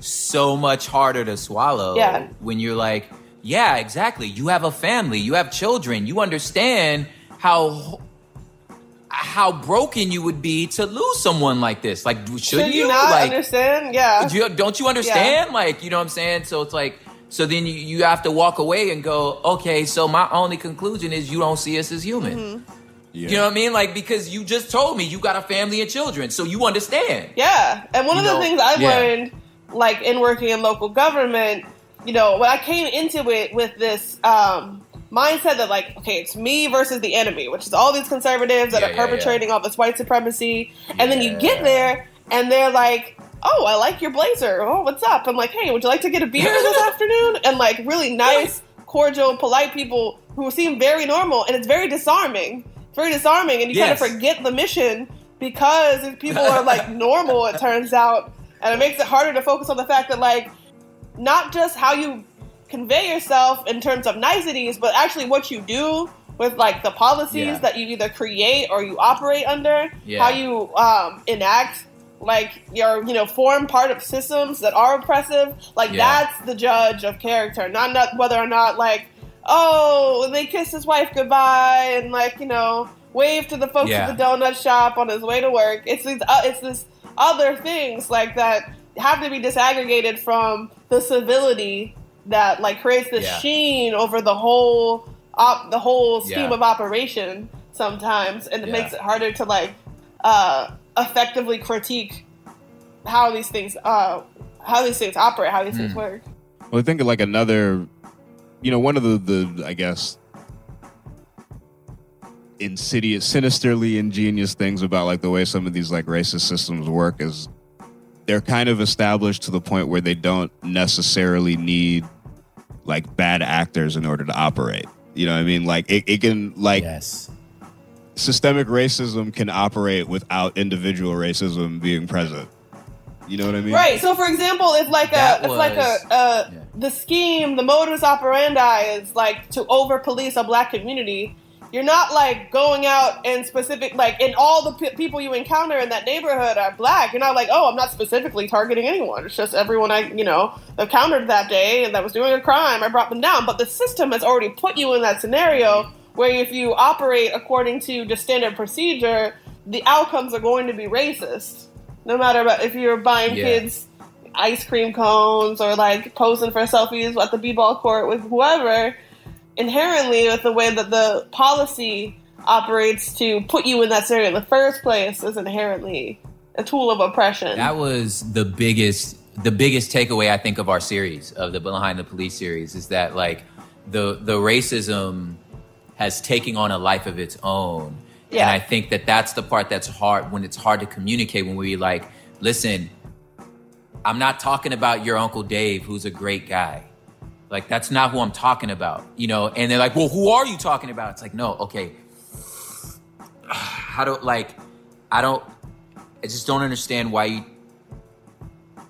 so much harder to swallow. Yeah. When you're like, yeah, exactly. You have a family. You have children. You understand how how broken you would be to lose someone like this. Like, should, should you? you not like, understand? Yeah. You, don't you understand? Yeah. Like, you know what I'm saying? So it's like, so then you, you have to walk away and go, okay, so my only conclusion is you don't see us as human. Mm-hmm. Yeah. You know what I mean? Like, because you just told me you got a family and children, so you understand. Yeah. And one you of know? the things I've yeah. learned, like, in working in local government, you know, when I came into it with this, um, mindset that like, okay, it's me versus the enemy, which is all these conservatives that yeah, are perpetrating yeah, yeah. all this white supremacy. And yeah. then you get there and they're like, oh, I like your blazer. Oh, what's up? I'm like, hey, would you like to get a beer this afternoon? And like really nice, cordial, polite people who seem very normal. And it's very disarming. It's very disarming. And you yes. kind of forget the mission because people are like normal, it turns out. And it makes it harder to focus on the fact that like, not just how you convey yourself in terms of niceties, but actually what you do with like the policies yeah. that you either create or you operate under, yeah. how you um, enact like your, you know, form part of systems that are oppressive. Like yeah. that's the judge of character, not, not whether or not like, oh, they kissed his wife goodbye and like, you know, waved to the folks yeah. at the donut shop on his way to work. It's these, uh, it's this other things like that have to be disaggregated from the civility that like creates the yeah. sheen over the whole op- the whole scheme yeah. of operation sometimes, and it yeah. makes it harder to like uh, effectively critique how these things uh, how these things operate, how these mm. things work. Well, I think like another, you know, one of the, the I guess insidious, sinisterly ingenious things about like the way some of these like racist systems work is they're kind of established to the point where they don't necessarily need like bad actors in order to operate. You know what I mean? Like it, it can like yes. systemic racism can operate without individual racism being present. You know what I mean? Right. So, for example, if like that a, was, if like a, a yeah. the scheme, the modus operandi is like to over police a black community, you're not like going out and specific, like, and all the p- people you encounter in that neighborhood are black. You're not like, oh, I'm not specifically targeting anyone. It's just everyone I, you know, encountered that day and that was doing a crime. I brought them down. But the system has already put you in that scenario where if you operate according to the standard procedure, the outcomes are going to be racist. No matter about if you're buying yeah. kids ice cream cones or like posing for selfies at the b-ball court with whoever, inherently with the way that the policy operates to put you in that scenario in the first place is inherently a tool of oppression. That was the biggest, the biggest takeaway I think of our series, of the Behind the Police series, is that like the the racism has taken on a life of its own. Yeah. And I think that that's the part that's hard, when it's hard to communicate, when we like, listen, I'm not talking about your Uncle Dave, who's a great guy. Like, that's not who I'm talking about, you know? And they're like, well, who are you talking about? It's like, no, okay. How do, like, I don't, I just don't understand why you,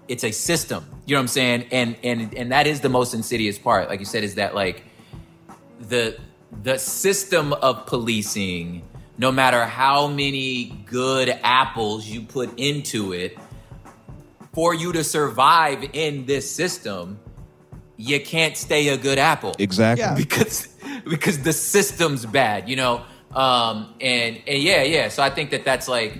it's a system, you know what I'm saying? And, and, and that is the most insidious part, like you said, is that like the, the system of policing, no matter how many good apples you put into it, for you to survive in this system, you can't stay a good apple. Exactly. Yeah. Because because the system's bad, you know? Um, and, and yeah, yeah. So I think that that's like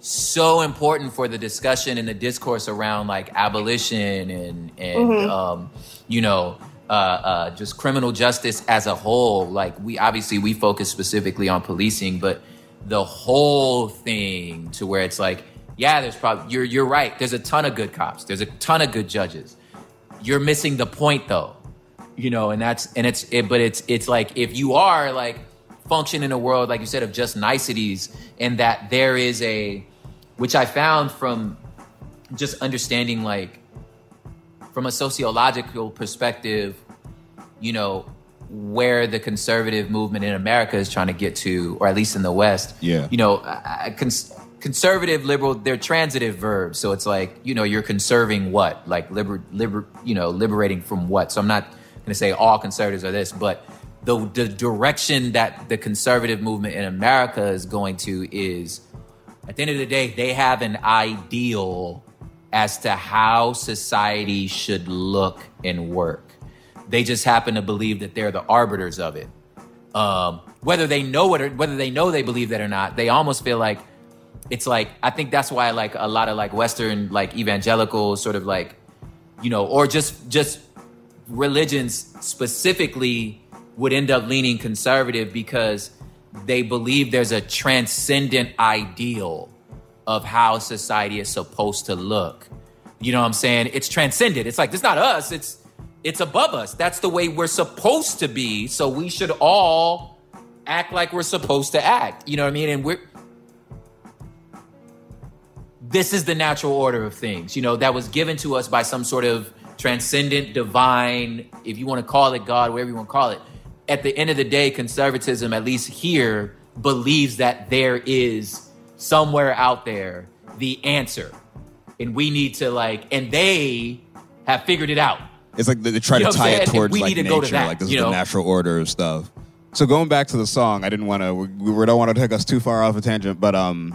so important for the discussion and the discourse around like abolition and, and mm-hmm. um, you know, Uh, uh, just criminal justice as a whole. Like we obviously we focus specifically on policing, but the whole thing to where it's like, yeah, there's probably you're you're right. There's a ton of good cops. There's a ton of good judges. You're missing the point though, you know. And that's and it's it, but it's it's like if you are like functioning in a world like you said of just niceties, and that there is a, which I found from just understanding like from a sociological perspective, you know, where the conservative movement in America is trying to get to, or at least in the West, yeah. you know, I, cons- conservative, liberal, they're transitive verbs. So it's like, you know, you're conserving what? Like, liber- liber- you know, liberating from what? So I'm not going to say all conservatives are this, but the, the direction that the conservative movement in America is going to is, at the end of the day, they have an ideal as to how society should look and work. They just happen to believe that they're the arbiters of it. Um, whether they know it or whether they know they believe that or not, they almost feel like it's like, I think that's why like a lot of like Western, like evangelical sort of like, you know, or just, just religions specifically would end up leaning conservative because they believe there's a transcendent ideal of how society is supposed to look. You know what I'm saying? It's transcended. It's like, it's not us. It's it's above us. That's the way we're supposed to be. So we should all act like we're supposed to act. You know what I mean? And we're... This is the natural order of things, you know, that was given to us by some sort of transcendent, divine, if you want to call it God, whatever you want to call it. At the end of the day, conservatism, at least here, believes that there is somewhere out there the answer, and we need to like, and they have figured it out. It's like they try you know to tie it towards like to nature, to that, like this is know? the natural order of stuff. So going back to the song, I didn't want to, we, we don't want to take us too far off a tangent, but um,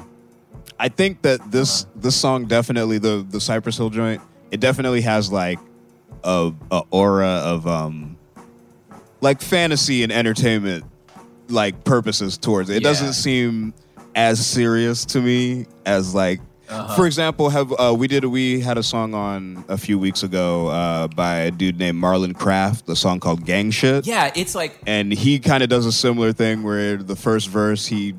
I think that this uh-huh. this song definitely, the the Cypress Hill joint, it definitely has like a, a aura of um, like fantasy and entertainment like purposes towards it. It yeah. doesn't seem as serious to me as like, uh-huh. for example, have uh, we did we had a song on a few weeks ago uh, by a dude named Marlon Craft, a song called Gang Shit. Yeah, it's like, and he kind of does a similar thing where the first verse he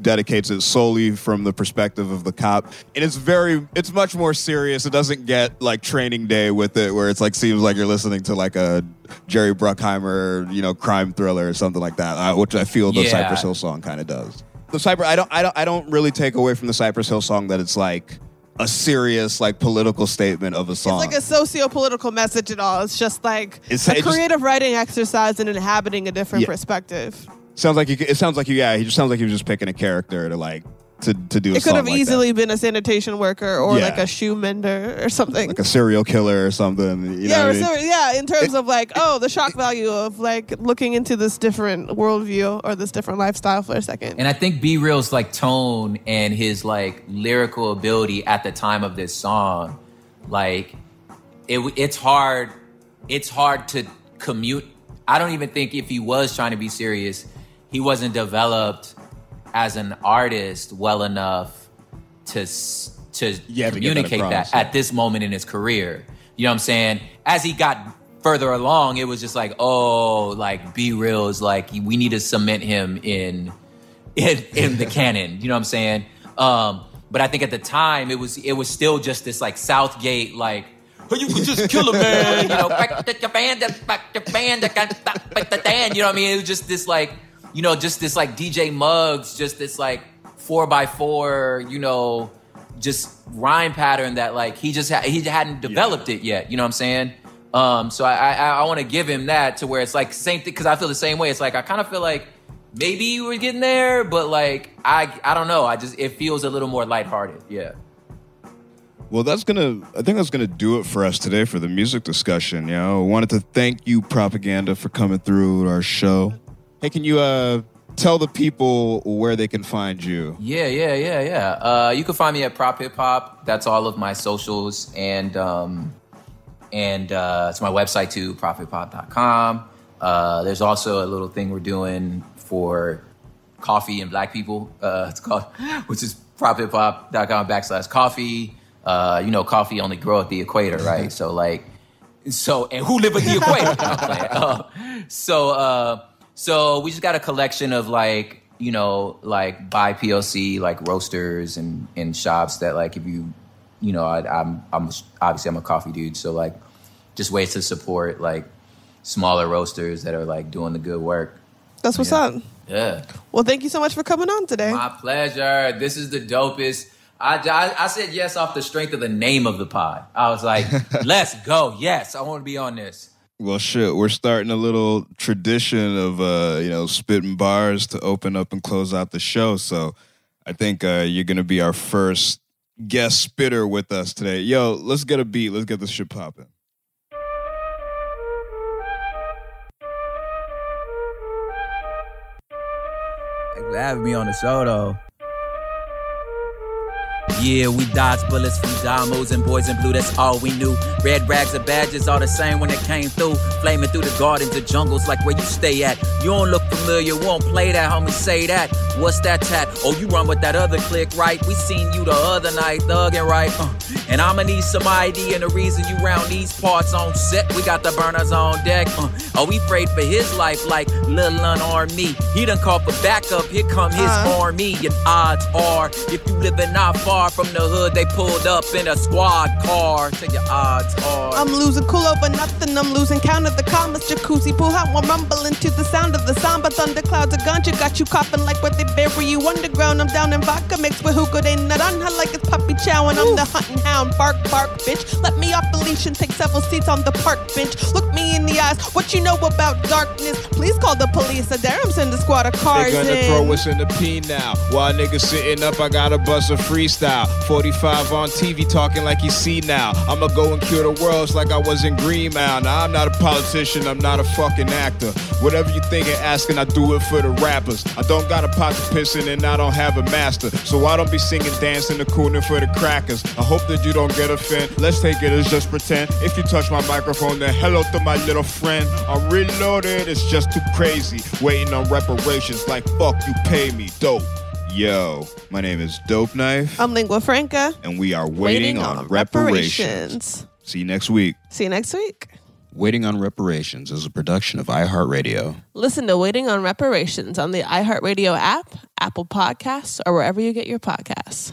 dedicates it solely from the perspective of the cop, and it's very, it's much more serious. It doesn't get like Training Day with it, where it's like seems like you're listening to like a Jerry Bruckheimer, you know, crime thriller or something like that, uh, which I feel the yeah. Cypress Hill song kind of does. The Cypress, I don't, I don't, I don't really take away from the Cypress Hill song that it's like a serious, like political statement of a song. It's like a socio-political message at all. It's just like it's, a it creative just, writing exercise and inhabiting a different yeah. perspective. Sounds like you. It sounds like you. Yeah, he just sounds like he was just picking a character to like to, to do. A it could have like easily that. been a sanitation worker or yeah. like a shoe mender or something, like a serial killer or something. You yeah, know or ser- yeah. In terms it, of like, oh, the shock value of like looking into this different worldview or this different lifestyle for a second. And I think B Real's like tone and his like lyrical ability at the time of this song, like it, it's hard. It's hard to commute. I don't even think if he was trying to be serious, he wasn't developed as an artist well enough to to yeah, communicate to that, that at this moment in his career. You know what I'm saying? As he got further along, it was just like, oh, like B Real is like, we need to cement him in in, in the canon. You know what I'm saying? Um, but I think at the time it was it was still just this like Southgate like. You could just kill a man, you know. You know what I mean? It was just this like, you know, just this like D J Muggs, just this like four by four, you know, just rhyme pattern that like he just ha- he hadn't developed yeah. it yet. You know what I'm saying? Um, so I I, I want to give him that to where it's like same thing because I feel the same way. It's like I kind of feel like maybe we're getting there, but like I I don't know. I just it feels a little more lighthearted. Yeah. Well, that's going to, I think that's going to do it for us today for the music discussion, you know. I wanted to thank you, Propaganda, for coming through our show. Hey, can you uh, tell the people where they can find you? Yeah, yeah, yeah, yeah. Uh, you can find me at Prop Hip Hop. That's all of my socials. And um, and uh, it's my website, too, prop hip hop dot com. Uh, there's also a little thing we're doing for coffee and black people. Uh, it's called, which is prop hip hop dot com backslash coffee. Uh, you know, coffee only grow at the equator, right? So, like, so, and who live at the equator? uh, so, uh, so we just got a collection of, like, you know, like, by P L C, like, roasters and, and shops that, like, if you, you know, I, I'm, I'm, obviously I'm a coffee dude, so, like, just ways to support, like, smaller roasters that are, like, doing the good work. That's what's yeah. up. Yeah. Well, thank you so much for coming on today. My pleasure. This is the dopest. I, I, I said yes off the strength of the name of the pod. I was like, let's go. Yes, I want to be on this. Well, shit, we're starting a little tradition of, uh, you know, spitting bars to open up and close out the show. So I think uh, you're going to be our first guest spitter with us today. Yo, let's get a beat. Let's get this shit popping. Thanks for having me on the show, though. Yeah, we dodge bullets from Damos and boys in blue, that's all we knew. Red rags and badges, all the same when it came through. Flaming through the gardens of jungles like where you stay at. You don't look familiar, won't play that, homie, say that. What's that tat? Oh, you run with that other click, right? We seen you the other night, thuggin' right? Uh, and I'ma need some I D and the reason you round these parts on set. We got the burners on deck. Uh, oh, we afraid for his life like little unarmed me. He done called for backup, here come his uh-huh. army. And odds are, if you living not far from the hood, they pulled up in a squad car. Tell your odds are. I'm losing cool over nothing. I'm losing count of the commas. Jacuzzi pool hot one rumbling to the sound of the samba. Thunderclouds of ganja got you coughing like what they bury you underground. I'm down in vodka mixed with hookah. They nut on her like it's puppy chow. And I'm Ooh. The hunting hound. Bark, bark, bitch. Let me off the leash and take several seats on the park bench. Look me in the eyes. What you know about darkness? Please call the police. A dare I'm send a squad of cars. They're gonna in. Throw us in the P now. While niggas sitting up, I gotta bust a freestyle. forty-five on T V talking like you see now. I'ma go and cure the world like I was in Green Mound. Now I'm not a politician, I'm not a fucking actor. Whatever you think of asking, I do it for the rappers. I don't got a pot to piss in and I don't have a master. So I don't be singing, dancing, or cooning for the crackers. I hope that you don't get offended. Let's take it as just pretend. If you touch my microphone, then hello to my little friend. I'm reloaded, it's just too crazy. Waiting on reparations like fuck you pay me, dope. Yo, my name is Dope Knife. I'm Lingua Franca. And we are Waiting, Waiting on, on reparations. reparations. See you next week. See you next week. Waiting on Reparations is a production of iHeartRadio. Listen to Waiting on Reparations on the iHeartRadio app, Apple Podcasts, or wherever you get your podcasts.